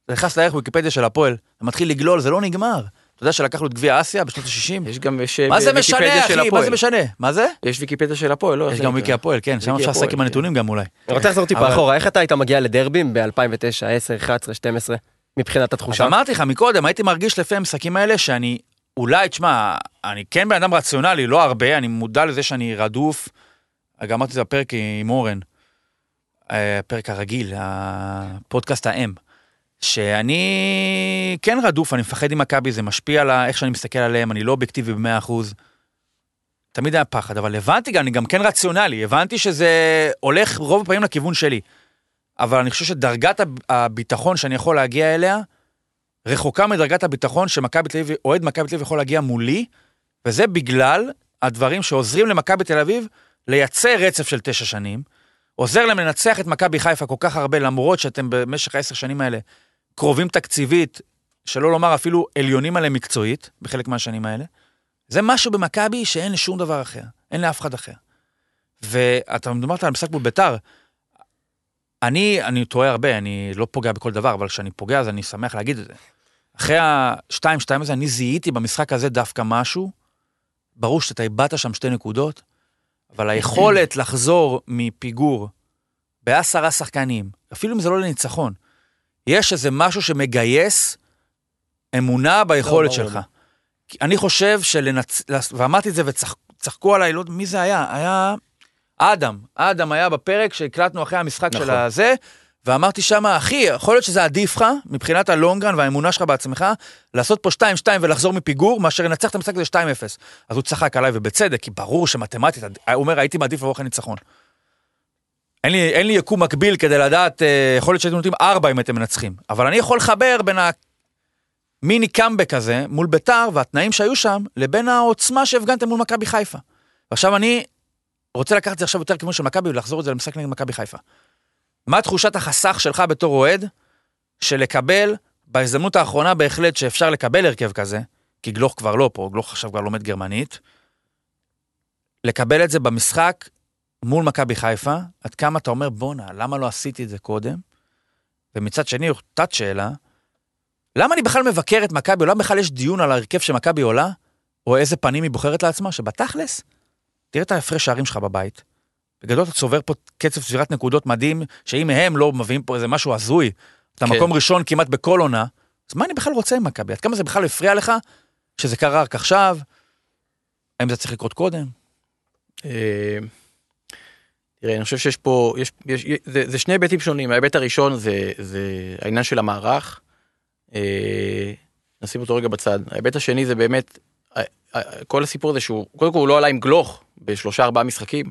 זה נכנס לערך ויקיפדיה של הפועל. זה מתחיל לגלול, זה לא נגמר. אתה יודע שלקחנו את גביע אסיה בשנות ה-60? יש גם ויקיפדיה של הפועל. מה זה משנה? מה זה? יש ויקיפדיה של הפועל. יש גם ויקי הפועל, כן. שם אפשר לעסק עם הנתונים גם אולי. אני רוצה לחזור טיפה אחורה. איך אתה היית מגיע לדרבים ב-2009, 10, 11, 12, מבחינת התחושה? אמרתי לך מקודם, הייתי מרגיש לפי המשחקים האלה שאני, אולי, תשמע, אני כן בן אדם רציונלי, לא הרבה, אני מודע לזה שאני רדוף. גם אמרתי זה הפרק עם אורן, הפרק הרגיל, הפודקאסט האם. שאני כן רדוף, אני מפחד עם מכבי, זה משפיע על איך שאני מסתכל עליהם, אני לא אובייקטיבי ב-100%. תמיד היה פחד, אבל הבנתי גם, אני גם כן רציונלי, הבנתי שזה הולך רוב הפעמים לכיוון שלי. אבל אני חושב שדרגת הביטחון שאני יכול להגיע אליה, רחוקה מדרגת הביטחון שמכבי תל אביב, אוהד מכבי תל אביב יכול להגיע מולי, וזה בגלל הדברים שעוזרים למכבי תל אביב לייצר רצף של 9 שנים, עוזר להם לנצח את מכבי חיפה כל כך הרבה, למרות שאתם במשך 10 שנים האלה קרובים תקציבית, שלא לומר אפילו עליונים עליהם מקצועית, בחלק מהשנים האלה, זה משהו במכבי שאין לשום דבר אחר, אין לאף אחד אחר. ואתה מדברת על משחק מול ביתר, אני טועה הרבה, אני לא פוגע בכל דבר, אבל כשאני פוגע אז אני שמח להגיד את זה. אחרי ה-2-2 הזה, אני זיהיתי במשחק הזה דווקא משהו, ברור שאתה איבדת שם 2 נקודות, אבל היכולת לחזור מפיגור, ב10 שחקנים, אפילו אם זה לא לניצחון, יש איזה משהו שמגייס אמונה ביכולת שלך. אני חושב ואמרתי את זה וצחקו עליי, לא, מי זה היה? היה אדם היה בפרק שהקלטנו אחרי המשחק של הזה, ואמרתי שמה, אחי, יכול להיות שזה עדיף לך, מבחינת הלונגרן והאמונה שלך בעצמך, לעשות פה 2-2 ולחזור מפיגור, מאשר לנצח את המשחק הזה 2-0. אז הוא צחק עליי, ובצדק, כי ברור שמתמטית, הוא אומר, הייתי מעדיף לבוא אחרי ניצחון. אין לי יקום מקביל כדי לדעת, יכול להיות שהייתם נותנים 4 אם אתם מנצחים. אבל אני יכול לחבר בין המיני קאמבק הזה, מול ביתר והתנאים שהיו שם, לבין העוצמה שהפגנתם מול מכבי חיפה. ועכשיו אני רוצה לקחת את זה עכשיו יותר כמו של מכבי, ולחזור את זה למשחק נגד מכבי חיפה. מה תחושת החסך שלך בתור אוהד, שלקבל, בהזדמנות האחרונה בהחלט שאפשר לקבל הרכב כזה, כי גלוך כבר לא פה, גלוך עכשיו כבר לומד גרמנית, לקבל את זה במשחק מול מכבי חיפה, עד כמה אתה אומר, בונה, למה לא עשיתי את זה קודם? ומצד שני, תת שאלה, למה אני בכלל מבקר את מכבי, למה בכלל יש דיון על הרכב שמכבי עולה, או איזה פנים היא בוחרת לעצמה, שבתכלס, תראה את ההפרש שערים שלך בבית, בגדול אתה צובר פה קצב צבירת נקודות מדהים, שאם הם לא מביאים פה איזה משהו הזוי, אתה מקום ראשון כמעט בכל עונה, אז מה אני בכלל רוצה עם מכבי? עד כמה זה בכלל הפריע לך, שזה קרה רק עכשיו, האם זה צריך לקרות קודם? תראה, אני חושב שיש פה, זה 2 היבטים שונים, ההיבט הראשון זה העניין של המערך, נשים אותו רגע בצד, ההיבט השני זה באמת, כל הסיפור הזה שהוא, קודם כל הוא לא עלה עם גלוך, ב3-4 משחקים,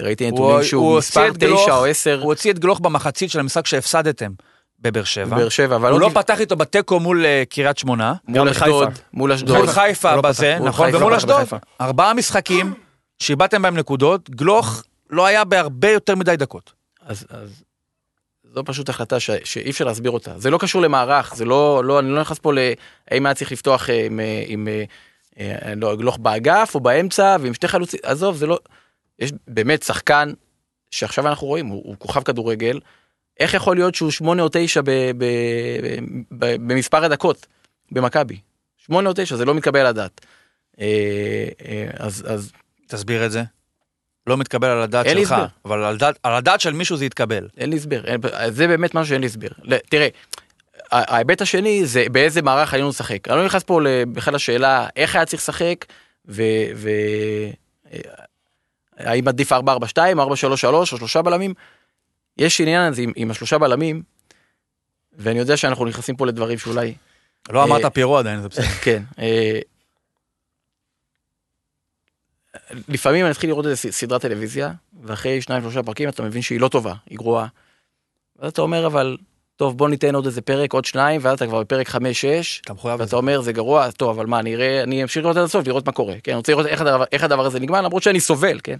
ראיתי נתונים שהוא מספר 9 או 10. הוא הוציא את גלוך במחצית של המשחק שהפסדתם בבאר שבע. הוא לא פתח איתו בטקו מול קריית שמונה. מול אשדוד. מול חיפה בזה, נכון? ומול אשדוד. 4 משחקים שאיבדתם בהם נקודות, גלוך לא היה בהרבה יותר מדי דקות. אז זו פשוט החלטה שאי אפשר להסביר אותה. זה לא קשור למערך, זה לא, אני לא נכנס פה האם היה צריך לפתוח עם גלוך באגף או באמצע, ועם 2 חלוצים, עזוב, זה לא... יש באמת שחקן שעכשיו אנחנו רואים, הוא כוכב כדורגל, איך יכול להיות שהוא 8 או 9 במספר הדקות במכבי? 8 או 9, זה לא מתקבל על הדעת. אז... תסביר את זה. לא מתקבל על הדעת שלך, אבל על הדעת של מישהו זה יתקבל. אין להסביר. זה באמת משהו שאין להסביר. תראה, ההיבט השני זה באיזה מערך היינו לשחק. אני לא נכנס פה בכלל לשאלה איך היה צריך לשחק, האם עדיף 4-4-2, 4-3-3 או 3 בלמים. יש עניין הזה עם השלושה בלמים, ואני יודע שאנחנו נכנסים פה לדברים שאולי... לא אמרת פירו עדיין, זה בסדר. כן. לפעמים אני אתחיל לראות את סדרת טלוויזיה, ואחרי 2-3 פרקים אתה מבין שהיא לא טובה, היא גרועה. ואז אתה אומר, אבל, טוב, בוא ניתן עוד איזה פרק, עוד 2, ואז אתה כבר בפרק 5-6, ואתה אומר, זה גרוע, טוב, אבל מה, אני אמשיך לראות את הסוף, לראות מה קורה. אני רוצה לראות איך הדבר הזה נגמר, למרות שאני סובל, כן?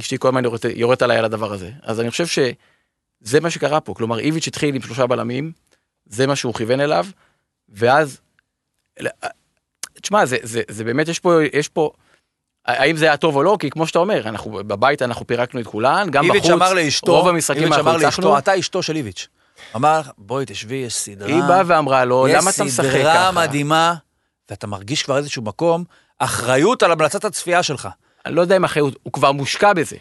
אשתי כל הזמן יורדת עליי על הדבר הזה. אז אני חושב שזה מה שקרה פה. כלומר, איביץ' התחיל עם 3 בלמים, זה מה שהוא כיוון אליו, ואז, תשמע, זה באמת, יש פה, האם זה היה טוב או לא, כי כמו שאתה אומר, אנחנו בבית, אנחנו פירקנו את כולן, גם בחוץ, רוב המשחקים אנחנו הצלחנו. אתה אשתו של איביץ'. אמר, בואי תשבי, יש סדרה. היא באה ואמרה לו, למה אתה משחק ככה? יש סדרה מדהימה, ואתה מרגיש כבר איזשהו מקום, אחריות על המלצת הצפייה שלך. אני לא יודע אם אחריות, הוא כבר מושקע בזה.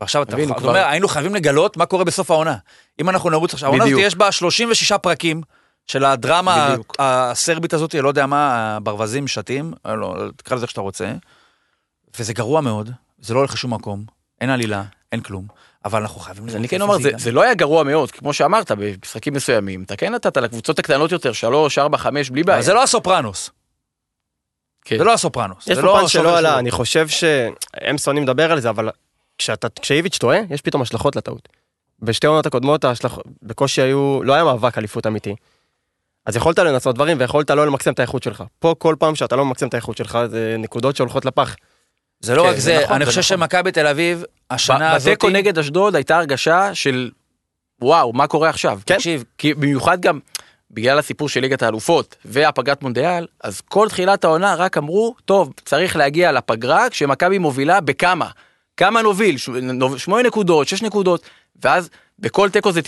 ועכשיו אתה אומר, היינו חייבים לגלות מה קורה בסוף העונה. אם אנחנו נרוץ עכשיו, העונה הזאת יש בה 36 פרקים, של הדרמה הסרבית הזאת, לא יודע מה, ברווזים שתים, תקרא לזה כשאתה רוצה, וזה גרוע מאוד, זה לא הולך לשום מקום, אין עלילה, אין כלום, אבל אנחנו חייבים... אני כן אומר, זה לא היה גרוע מאוד, כמו שאמרת, במשחקים מסוימים, אתה כן נתת לקבוצות הקטנות יותר, 3, 4, 5, בלי בעיה. זה לא הסופרנוס. זה לא הסופרנוס. יש פן שלא עלה, אני חושב שאמסון מדבר על זה, אבל כשאיביץ' טועה, יש פתאום השלכות לטעות. בשתי העונות הקודמות, בקושי לא היה מאבק אליפות אמיתי. אז יכולת לנסות דברים, ויכולת לא למקסם את האיכות שלך. פה כל פעם שאתה לא ממקסם את האיכות שלך, זה נקודות שהולכות לפח. זה לא רק זה, אני חושב שמכבי בתל אביב, השנה הזאת... בתיקו נגד אשדוד הייתה הרגשה של, וואו, מה קורה עכשיו? תקשיב, כי במיוחד גם, בגלל הסיפור של ליגת האלופות, והפגרת מונדיאל, אז כל תחילת העונה רק אמרו, טוב, צריך להגיע לפגרה, כשמכבי מובילה בכמה. כמה נוביל? 8 נקודות, 6 נקודות, ואז... בכל תיקו זה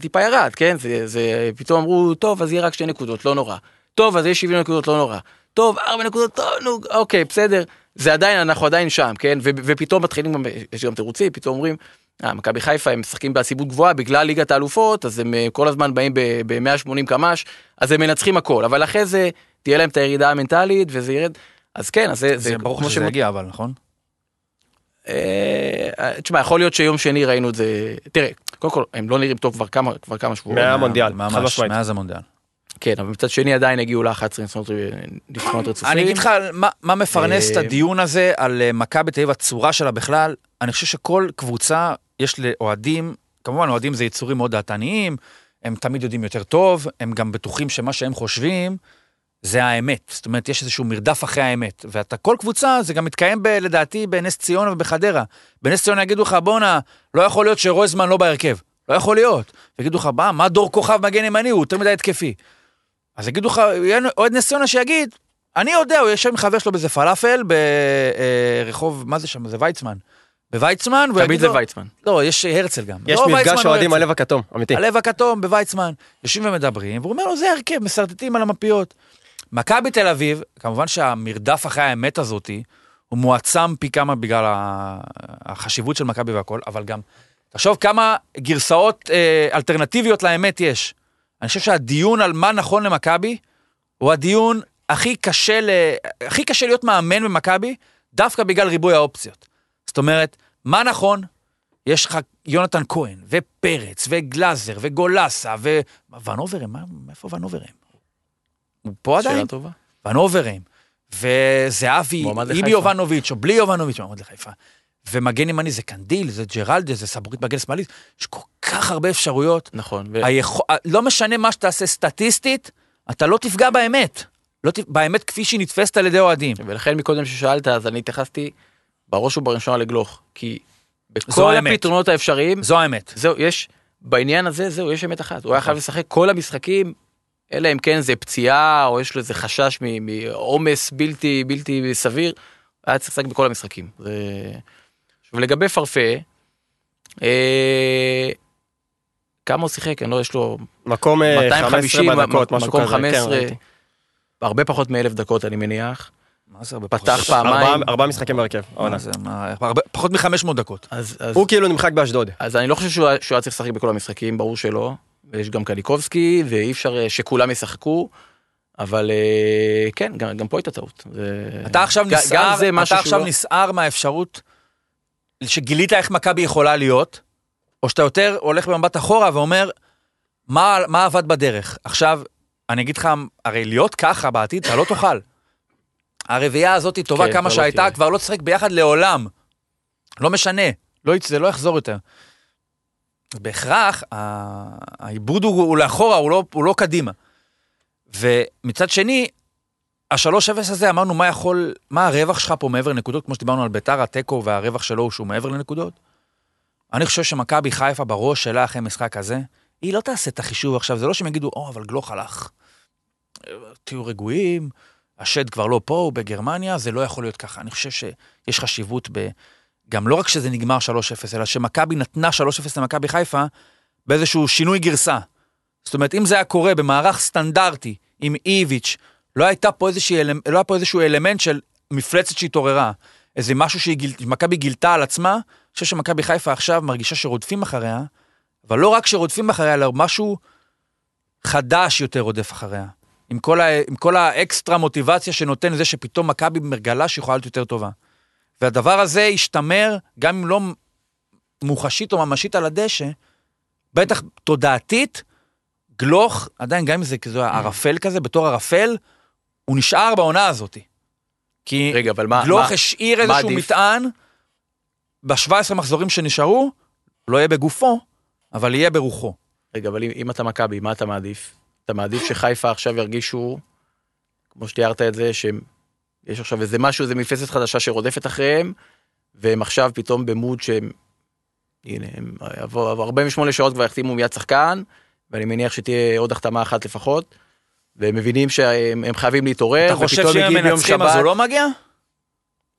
טיפה ירד, כן? זה פתאום אמרו, טוב, אז יהיה רק 2 נקודות, לא נורא. טוב, אז יהיה 70 נקודות, לא נורא. טוב, 4 נקודות, טוב, נו, אוקיי, בסדר. זה עדיין, אנחנו עדיין שם, כן? ופתאום מתחילים, יש גם תירוצים, פתאום אומרים, מכבי חיפה, הם משחקים בעציבות גבוהה, בגלל ליגת האלופות, אז הם כל הזמן באים ב-180 קמ"ש, אז הם מנצחים הכל, אבל אחרי זה, תהיה להם את הירידה המנטלית, וזה ירד. אז כן, אז זה ברור שזה יגיע, אבל, נכון? תשמע, יכול להיות שיום שני ראינו את זה, תראה, קודם כל, הם לא נראים טוב כבר כמה שבועות. מהמונדיאל, ממש, מאז המונדיאל. כן, אבל מצד שני עדיין הגיעו ל-11 ניצחונות רצופים. אני אגיד לך, מה מפרנס את הדיון הזה על מכבי תל אביב, הצורה שלה בכלל, אני חושב שכל קבוצה יש לאוהדים, כמובן אוהדים זה יצורים מאוד דעתניים, הם תמיד יודעים יותר טוב, הם גם בטוחים שמה שהם חושבים, זה האמת, זאת אומרת, יש איזשהו מרדף אחרי האמת, ואתה כל קבוצה, זה גם מתקיים לדעתי בנס ציון ובחדרה, בנס ציון יגידו לך, בונה, לא יכול להיות שרויזמן לא בהרכב, לא יכול להיות, יגידו לך, מה דור כוכב מגן ימני, הוא יותר מדי התקפי, אז יגידו לך, עוד נס ציונה שיגיד, אני יודע, הוא יושב עם חבר שלו באיזה פלאפל, ברחוב, מה זה שם, זה ויצמן, בויצמן, תמיד זה ויצמן. לא, יש הרצל גם. יש מפגש אוהדים, הלב הכתום, אמיתי. הלב הכתום, בויצמן, יושבים ומדברים, והוא אומר לו, זה הרכב, מסרטטים על המפיות. מכבי בתל אביב, כמובן שהמרדף אחרי האמת הזאת, הוא מועצם פי כמה בגלל החשיבות של מכבי והכל, אבל גם, תחשוב כמה גרסאות אלטרנטיביות לאמת יש. אני חושב שהדיון על מה נכון למכבי, הוא הדיון הכי קשה להיות מאמן במכבי, דווקא בגלל ריבוי האופציות. זאת אומרת, מה נכון? יש לך יונתן כהן, ופרץ, וגלזר, וגולסה, ונוברם, איפה ונוברם? הוא פה עדיין, ונוברם, וזהבי, עם יובנוביץ' או בלי יובנוביץ', מועמד לחיפה, ומגן ימני זה קנדיל, זה ג'רלדה, זה סבורית בגן שמאלית, יש כל כך הרבה אפשרויות, נכון, לא משנה מה שתעשה סטטיסטית, אתה לא תפגע באמת, באמת כפי שהיא נתפסת על ידי אוהדים. ולכן מקודם ששאלת, אז אני התייחסתי בראש ובראשונה לגלוך, כי בכל הפתרונות האפשריים, זו האמת, בעניין הזה, זהו, יש אמת אחת, הוא היה חייב לשחק כל המשחקים, אלא אם כן זה פציעה, או יש לו איזה חשש מעומס בלתי סביר, היה צריך לשחק בכל המשחקים. ולגבי פרפה, כמה הוא שיחק? אני לא, יש לו... מקום 15 בדקות, משהו כזה. מקום 15, הרבה פחות מ-1000 דקות, אני מניח. מה זה הרבה פחות? פתח פעמיים. 4 משחקים ברכב. פחות מ-500 דקות. הוא כאילו נמחק באשדוד. אז אני לא חושב שהוא היה צריך לשחק בכל המשחקים, ברור שלא. ויש גם קניקובסקי, ואי אפשר שכולם ישחקו. אבל כן, גם פה הייתה טעות. אתה עכשיו נסער מהאפשרות שגילית איך מכבי יכולה להיות, או שאתה יותר הולך במבט אחורה ואומר, מה עבד בדרך? עכשיו, אני אגיד לך, הרי להיות ככה בעתיד, אתה לא תאכל. הרביעה הזאת היא טובה כמה שהייתה, כבר לא תשחק ביחד לעולם. לא משנה, זה לא יחזור יותר. בהכרח, העיבוד הוא לאחורה, הוא לא קדימה. ומצד שני, ה-3-0 הזה אמרנו, מה הרווח שלך פה מעבר לנקודות, כמו שדיברנו על ביתר, הטקו והרווח שלו שהוא מעבר לנקודות? אני חושב שמכבי חיפה בראש שלה אחרי משחק הזה, היא לא תעשה את החישוב עכשיו, זה לא שהם יגידו, אבל גלוך הלך, תהיו רגועים, השד כבר לא פה, הוא בגרמניה, זה לא יכול להיות ככה. אני חושב שיש חשיבות, גם לא רק שזה נגמר 3-0, אלא שמכבי נתנה 3-0 למכבי חיפה, באיזשהו שינוי גרסה. זאת אומרת, אם זה היה קורה במערך סטנדרטי, עם איביץ', לא היה פה איזשהו אלמנט של מפלצת שהתעוררה, איזה משהו שמכבי גילתה על עצמה, אני חושב שמכבי חיפה עכשיו מרגישה שרודפים אחריה, אבל לא רק שרודפים אחריה, אלא משהו חדש יותר רודף אחריה. עם כל האקסטרה מוטיבציה שנותן זה שפתאום מכבי מרגלה שיכולה להיות יותר טובה. והדבר הזה ישתמר, גם אם לא מוחשית או ממשית על הדשא, בטח תודעתית, גלוך, עדיין גם אם זה כזה ערפל כזה, בתור ערפל, הוא נשאר בעונה הזאת. כי רגע, גלוך השאיר איזשהו מטען, ב-17 מחזורים שנשארו, לא יהיה בגופו, אבל יהיה ברוחו. רגע, אבל אם אתה מכבי, מה אתה מעדיף? אתה מעדיף שחיפה עכשיו ירגישו, כמו שתיארת את זה, שיש עכשיו איזה משהו, איזה מפלצת חדשה שרודפת אחריהם, והם עכשיו פתאום במוד שהם, הנה, הם עברו 48 שעות כבר יחתימו מיד שחקן, ואני מניח שתהיה עוד החתמה אחת לפחות, והם מבינים שהם חייבים להתעורר, אתה חושב שהם מנצחים, אז הוא לא מגיע?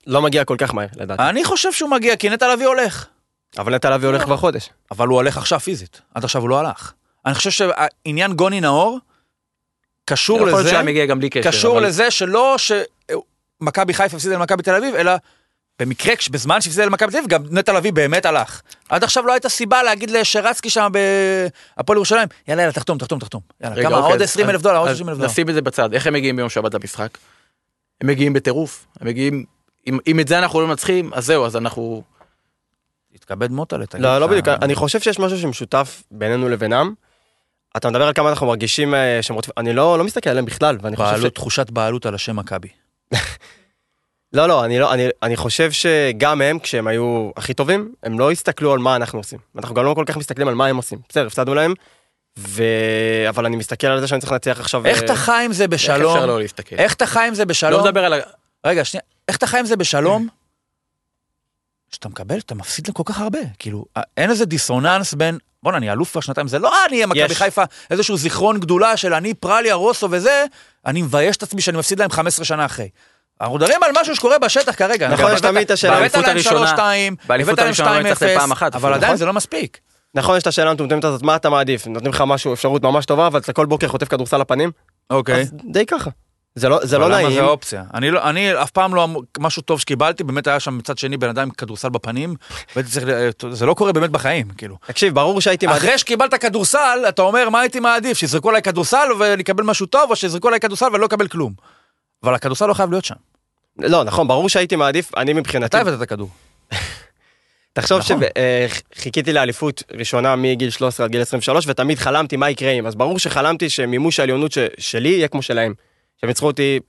לא מגיע כל כך מהר, לדעתי. אני חושב שהוא מגיע, כי נטע לביא הולך. אבל נטע לביא הולך כבר חודש. אבל הוא הולך עכשיו פיזית, עד עכשיו הוא לא הלך. אני חושב שהעניין גוני נאור, קשור לזה, קשור לזה שלא שמכבי חיפה הפסידה למכבי תל אביב, אלא במקרה, בזמן שהפסידה למכבי תל אביב, גם נטע לביא באמת הלך. עד עכשיו לא הייתה סיבה להגיד לשרצקי שם בהפועל ירושלים, יאללה, תחתום. כמה, עוד 20,000 דולר, עוד 30,000 דולר. נשים את זה בצד. איך הם מגיעים ביום שבת למשחק? הם מגיעים בטירוף, הם מגיעים, אם את זה אנחנו לא מצחים, אז זהו, אז אנחנו... התכבד מוטלה. לא בדיוק, אני חושב שיש משהו שמשותף בינינו לבינם. אתה מדבר על כמה אנחנו מרגישים שמרותפים, אני לא מסתכל עליהם בכלל, ואני חושב ש... תחושת בעלות על השם מכבי. אני חושב שגם הם, כשהם היו הכי טובים, הם לא הסתכלו על מה אנחנו עושים. אנחנו גם לא כל כך מסתכלים על מה הם עושים. בסדר, הפסדנו להם, אבל אני מסתכל על זה שאני צריך לנצח עכשיו... איך אתה חי עם זה בשלום? איך אתה חי עם זה בשלום? לא מדבר על... רגע, שנייה. איך אתה חי עם זה בשלום? שאתה מקבל, אתה מפסיד לכל כך הרבה. כאילו, אין איזה דיסוננס בין, בוא'נה, אני אלוף בשנתיים, זה לא אני, מכבי חיפה, איזשהו זיכרון גדולה של אני פרליה, רוסו וזה, אני מבייש את עצמי שאני מפסיד להם 15 שנה אחרי. אנחנו מדברים על משהו שקורה בשטח כרגע. נכון, יש תמיד את השאלה. באליפות הראשונה, ניצחתם פעם אחת. אבל עדיין זה לא מספיק. נכון, יש את השאלה, מה אתה מעדיף? נותנים לך משהו, אפשרות ממש טובה, אבל אתה כל בוקר חוטף כדורסל לפנים? אוקיי. אז די ככה. זה לא נעים. זה אופציה. אני אף פעם לא, משהו טוב שקיבלתי, באמת היה שם מצד שני בן אדם כדורסל בפנים, זה לא קורה באמת בחיים, כאילו. תקשיב, ברור שהייתי מעדיף. אחרי שקיבלת כדורסל, אתה אומר, מה הייתי מעדיף? שיזרקו עליי כדורסל ולקבל משהו טוב, או שיזרקו עליי כדורסל ולא לקבל כלום. אבל הכדורסל לא חייב להיות שם. לא, נכון, ברור שהייתי מעדיף, אני מבחינתי... אתה הבאת את הכדור. תחשוב שחיכיתי לאליפות ראשונה מגיל 13 עד גיל 23, ותמיד חלמתי מה יקרה אז ברור שחלמתי שמימוש העליונות שלי יהיה כמו שלהם. שהם יצחו אותי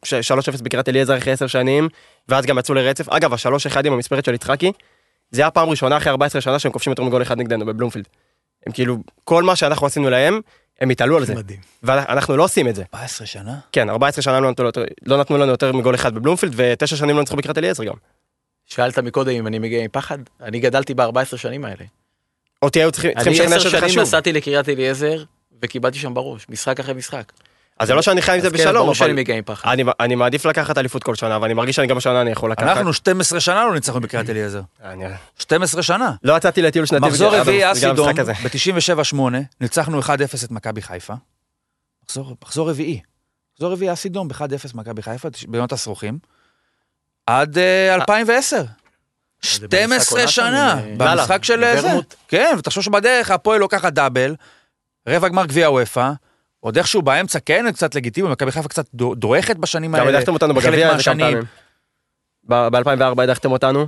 3-0 בקרית אליעזר אחרי 10 שנים, ואז גם יצאו לרצף. אגב, ה-3-1 עם המספרת של יצחקי, זה היה פעם ראשונה אחרי 14 שנה שהם כובשים יותר מגול אחד נגדנו בבלומפילד. הם כאילו, כל מה שאנחנו עשינו להם, הם התעלו על זה. מדהים. ואנחנו לא עושים את זה. 14 שנה? כן, 14 שנה לא נתנו לנו יותר מגול אחד בבלומפילד, ו9 שנים לא נצחו בקרית אליעזר גם. שאלת מקודם אם אני מגיע עם פחד? אני גדלתי ב-14 שנים האלה. אותי היו צריכים שכנע שזה חשוב. אני 10 שנים נסעתי לקרית אליעזר, וקיבלתי שם בראש, משחק אחרי משחק. אז זה לא שאני חי עם זה בשלום, אבל אני מעדיף לקחת אליפות כל שנה, ואני מרגיש שאני גם השנה אני יכול לקחת. אנחנו 12 שנה לא ניצחנו בקרית אליעזר. 12 שנה. לא יצאתי לטיול שנתי. מחזור רביעי אסי דום, ב-97-8, ניצחנו 1-0 את מכבי חיפה. מחזור רביעי. זו רביעי הסידום, 1-0 מכבי חיפה, ביונת הסרוכים, עד 2010. 12 שנה, במשחק של זה. כן, ותחשוב שבדרך, הפועל לוקחת דאבל, רבע גמר גביע וופא, עוד איכשהו באמצע, כן, קצת לגיטימי, מכבי חיפה קצת דועכת בשנים האלה. גם הדחתם אותנו בגביע הזה כמה פעמים. ב-2004 הדחתם אותנו.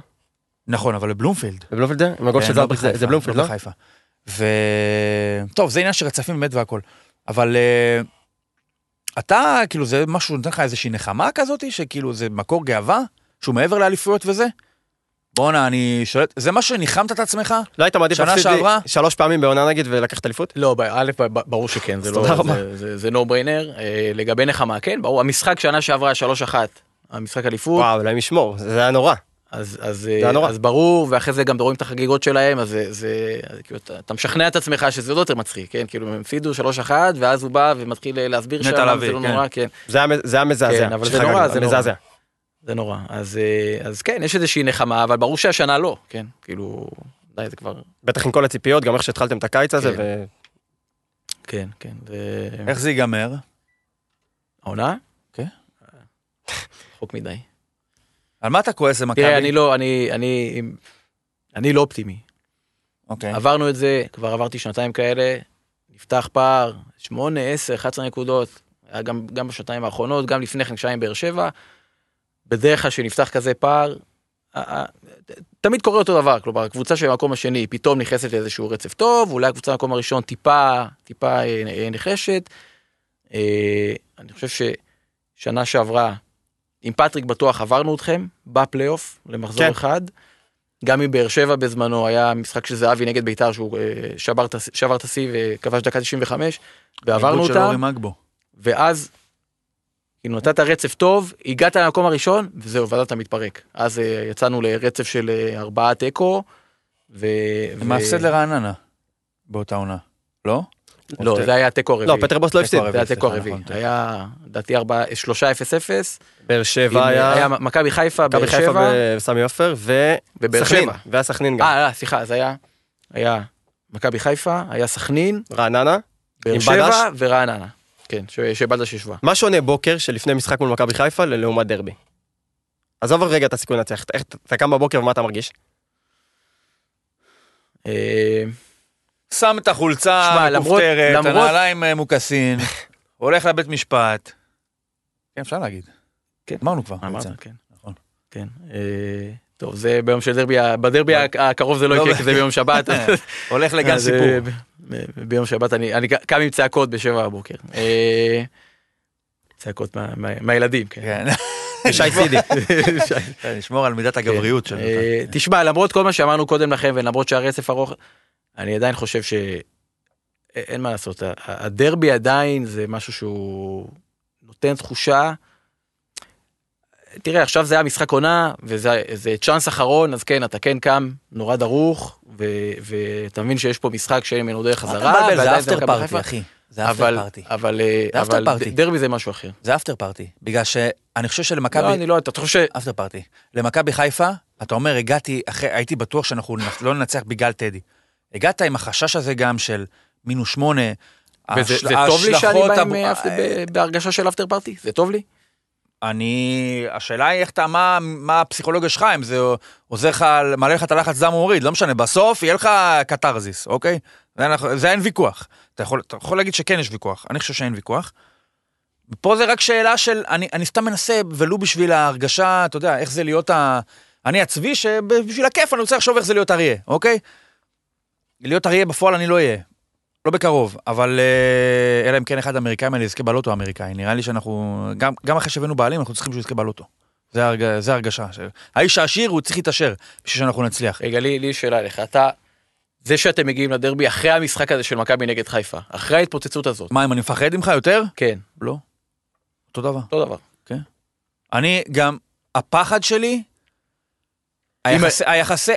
נכון, אבל בבלומפילד. בבלומפילד זה? עם הגול של דרבי, זה בלומפילד, לא? בחיפה. וטוב, זה עניין שרצפים באמת והכל. אבל אתה, כאילו, זה משהו, נתן לך איזושהי נחמה כזאת, שכאילו זה מקור גאווה, שהוא מעבר לאליפויות וזה. בונה, אני שואל, זה משהו שניחמת את עצמך? לא היית מעדיף להפסיד לי 3 פעמים בעונה נגיד ולקחת אליפות? לא, א', ברור שכן, זה נו בריינר. לגבי נחמה, כן, ברור, המשחק שנה שעברה 3-1, המשחק אליפות. וואו, אולי משמור, זה היה נורא. אז ברור, ואחרי זה גם רואים את החגיגות שלהם, אז אתה משכנע את עצמך שזה עוד יותר מצחיק, כן, כאילו הם הפסידו 3-1, ואז הוא בא ומתחיל להסביר שם, זה לא נורא, כן. זה היה מזעזע, זה נורא. אז כן, יש איזושהי נחמה, אבל ברור שהשנה לא, כן, כאילו, די, זה כבר... בטח עם כל הציפיות, גם איך שהתחלתם את הקיץ הזה, ו... כן, כן. איך זה ייגמר? העונה? כן. חוק מדי. על מה אתה כועס למכבי? תראה, אני לא אופטימי. אוקיי. עברנו את זה, כבר עברתי 2 כאלה, נפתח פער, 8, 10, 11 נקודות, גם בשנתיים האחרונות, גם לפני כן כשהיינו באר שבע, בדרך כלל שנפתח כזה פער, תמיד קורה אותו דבר, כלומר, הקבוצה שבמקום השני פתאום נכנסת לאיזשהו רצף טוב, אולי הקבוצה במקום הראשון טיפה נחשת. אני חושב ששנה שעברה, עם פטריק בטוח עברנו אתכם, בפלייאוף, למחזור כן. אחד, גם מבאר שבע בזמנו, היה משחק של זהבי נגד ביתר, שהוא שבר את השיא וכבש דקה 95, ועברנו אותם, ואז, כאילו נתת רצף טוב, הגעת למקום הראשון, וזהו, ועדת המתפרק. אז יצאנו לרצף של 4 תיקו, הם הפסד לרעננה, באותה עונה, לא? לא, זה היה תיקו רביעי. לא, פטרבוס לא הפסיד. זה היה תיקו רביעי. היה, דעתי, 3-0-0. באר שבע היה... היה מכבי חיפה, באר שבע. מכבי חיפה בסמי עופר, ובאר שבע. והסכנין גם. סליחה, אז היה מכבי חיפה, היה סכנין. רעננה. באר שבע ורעננה. כן, שבדש ישבה. מה שונה בוקר שלפני משחק מול מכבי חיפה ללעומת דרבי? עזוב רגע את הסיכוי לנצח. אתה קם בבוקר ומה אתה מרגיש? שם את החולצה המופטרת, הנעליים מוקסין, הולך לבית משפט. כן, אפשר להגיד. כן. אמרנו כבר. אמרנו, כן. נכון. כן. טוב, זה ביום של דרבי, בדרבי הקרוב זה לא יקרה, כי זה ביום שבת. הולך לגן סיפור. ביום שבת אני קם עם צעקות ב7 בבוקר. צעקות מהילדים, כן. שי צידי. נשמור על מידת הגבריות שלנו. תשמע, למרות כל מה שאמרנו קודם לכם, ולמרות שהרצף ארוך... אני עדיין חושב שאין מה לעשות, הדרבי עדיין זה משהו שהוא נותן תחושה, תראה, עכשיו זה היה משחק עונה, וזה צ'אנס אחרון, אז כן, אתה כן קם, נורא דרוך, ואתה מבין שיש פה משחק שאין ממנו דרך חזרה, זה אפטר פארטי, אחי, זה אפטר פארטי, אבל דרבי זה משהו אחר. זה אפטר פארטי, בגלל שאני חושב שלמכבי... לא, אני לא, אתה חושב ש... אפטר פארטי, למכבי חיפה, אתה אומר, הגעתי, הייתי בטוח שאנחנו לא ננצח בגלל טדי. הגעת עם החשש הזה גם של -8, זה טוב לי שאני בא בהרגשה של אפטר פארטי? זה טוב לי? אני, השאלה היא איך אתה, מה הפסיכולוגיה שלך, אם זה עוזר לך, מעלה לך את הלחץ דם ומוריד, לא משנה, בסוף יהיה לך קטרזיס, אוקיי? זה אין ויכוח. אתה יכול להגיד שכן יש ויכוח, אני חושב שאין ויכוח. פה זה רק שאלה של, אני סתם מנסה, ולו בשביל ההרגשה, אתה יודע, איך זה להיות, אני עצבי שבשביל הכיף אני רוצה לחשוב איך זה להיות אריה, אוקיי? להיות אריה בפועל אני לא אהיה, לא בקרוב, אבל אלא אם כן אחד האמריקאים האלה יזכה בלוטו האמריקאי, נראה לי שאנחנו, גם אחרי שבנו בעלים, אנחנו צריכים שהוא יזכה בלוטו, זה הרגשה, האיש העשיר הוא צריך להתעשר, בשביל שאנחנו נצליח. רגע, לי שאלה לך, זה שאתם מגיעים לדרבי אחרי המשחק הזה של מכבי נגד חיפה, אחרי ההתפוצצות הזאת. מה, אם אני מפחד ממך יותר? כן. לא, אותו דבר. אותו דבר. כן. אני גם, הפחד שלי, אם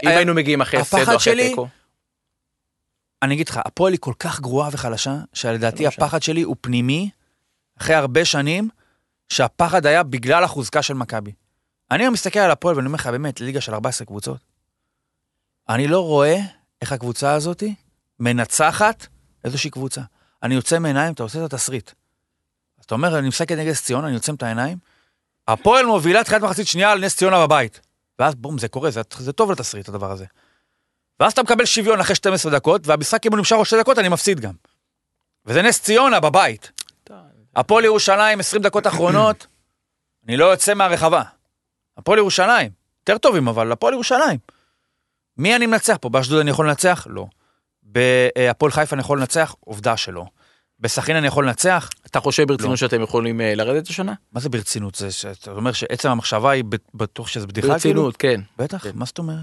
היינו מגיעים אחרי הפסד אחרי תיקו. אני אגיד לך, הפועל היא כל כך גרועה וחלשה, שלדעתי הפחד שלי הוא פנימי, אחרי הרבה שנים, שהפחד היה בגלל החוזקה של מכבי. אני מסתכל על הפועל, ואני אומר לך, באמת, ליגה של 14 קבוצות, אני לא רואה איך הקבוצה הזאת מנצחת איזושהי קבוצה. אני יוצא מעיניים, אתה עושה את התסריט. אתה אומר, אני מסתכל נגד נס ציונה, אני יוצא את העיניים, הפועל מובילה תחילת מחצית שנייה על נס ציונה בבית. ואז בום, זה קורה, זה טוב לתסריט הדבר הזה. ואז אתה מקבל שוויון אחרי 12 דקות, והמשחק אם הוא נמשך עוד 2 דקות, אני מפסיד גם. וזה נס ציונה בבית. הפועל ירושלים, 20 דקות אחרונות, אני לא יוצא מהרחבה. הפועל ירושלים, יותר טובים, אבל הפועל ירושלים. מי אני מנצח פה? באשדוד אני יכול לנצח? לא. בהפועל חיפה אני יכול לנצח? עובדה שלא. בסכין אני יכול לנצח? אתה חושב ברצינות שאתם יכולים לרדת השנה? מה זה ברצינות? אתה אומר שעצם המחשבה היא בטוח שזה בדיחה? ברצינות, כן. בטח, מה זאת אומרת?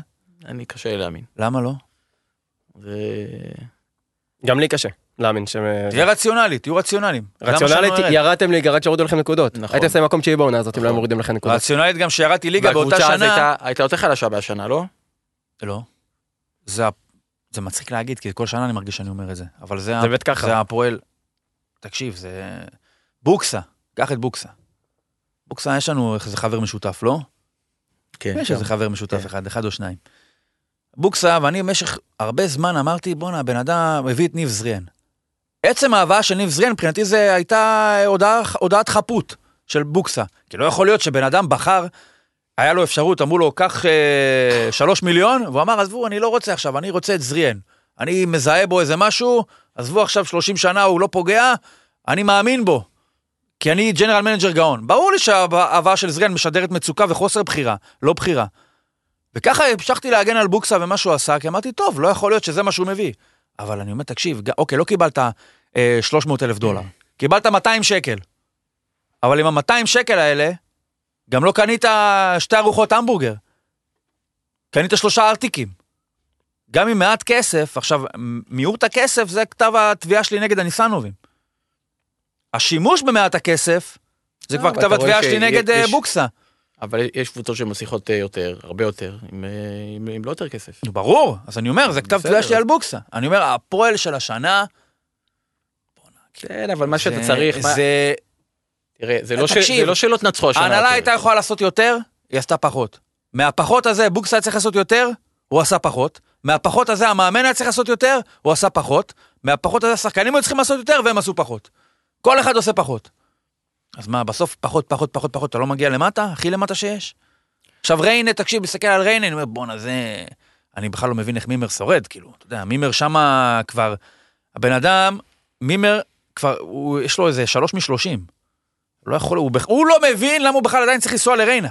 אני קשה להאמין. למה לא? גם לי קשה להאמין. תהיו רציונליים. רציונלית, ירדתם ליגה רק שיורידו לכם נקודות. הייתם שמים מקום 9 בעונה הזאת, אם לא מורידים לכם נקודות. רציונלית גם שירדתי ליגה באותה שנה. הייתה יותר חלשה בשנה, לא? לא. זה מצחיק להגיד, כי כל שנה אני מרגיש שאני אומר את זה. אבל זה הפועל. תקשיב, זה... בוקסה. קח את בוקסה. בוקסה, יש לנו איזה חבר משותף, לא? כן. יש איזה חבר משותף אחד או שניים. בוקסה, ואני במשך הרבה זמן אמרתי, בונה, בן אדם הביא את ניב זריאן. עצם ההבאה של ניב זריאן, מבחינתי זה הייתה הודעת חפות של בוקסה. כי לא יכול להיות שבן אדם בחר, היה לו אפשרות, אמרו לו, קח 3 מיליון, והוא אמר, עזבו, אני לא רוצה עכשיו, אני רוצה את זריאן. אני מזהה בו איזה משהו, עזבו עכשיו 30 שנה, הוא לא פוגע, אני מאמין בו, כי אני ג'נרל מנג'ר גאון. ברור לי שההבאה של זריאן משדרת מצוקה וחוסר בחירה, לא בחירה. וככה המשכתי להגן על בוקסה ומה שהוא עשה, כי אמרתי, טוב, לא יכול להיות שזה מה שהוא מביא. אבל אני אומר, תקשיב, אוקיי, לא קיבלת 300,000 דולר, קיבלת 200 שקל. אבל עם ה-200 שקל האלה, גם לא קנית 2 ארוחות המבורגר, קנית 3 ארטיקים. גם עם מעט כסף, עכשיו, מיעוט הכסף זה כתב התביעה שלי נגד הניסנובים. השימוש במעט הכסף, זה כבר כתב התביעה שלי נגד בוקסה. אבל יש קבוצות שמסיכות יותר, הרבה יותר, עם לא יותר כסף. ברור, אז אני אומר, זה כתב תביעה שלי על בוקסה. אני אומר, הפועל של השנה... כן, אבל מה שאתה צריך... זה לא שאלות נצחו השנה. ההנהלה הייתה יכולה לעשות יותר, היא עשתה פחות. מהפחות הזה, בוקסה צריך לעשות יותר, הוא עשה פחות. מהפחות הזה, המאמן היה צריך לעשות יותר, הוא עשה פחות. מהפחות הזה, השחקנים היו צריכים לעשות יותר, והם עשו פחות. כל אחד עושה פחות. אז מה, בסוף פחות, אתה לא מגיע למטה? הכי למטה שיש? עכשיו ריינה, תקשיב, מסתכל על ריינה, אני אומר, בונה, זה... אני בכלל לא מבין איך מימר שורד, כאילו, אתה יודע, מימר שמה כבר... הבן אדם, מימר כבר, הוא, יש לו איזה 3 מ-30. לא יכול, הוא לא מבין למה הוא בכלל עדיין צריך לנסוע לריינה.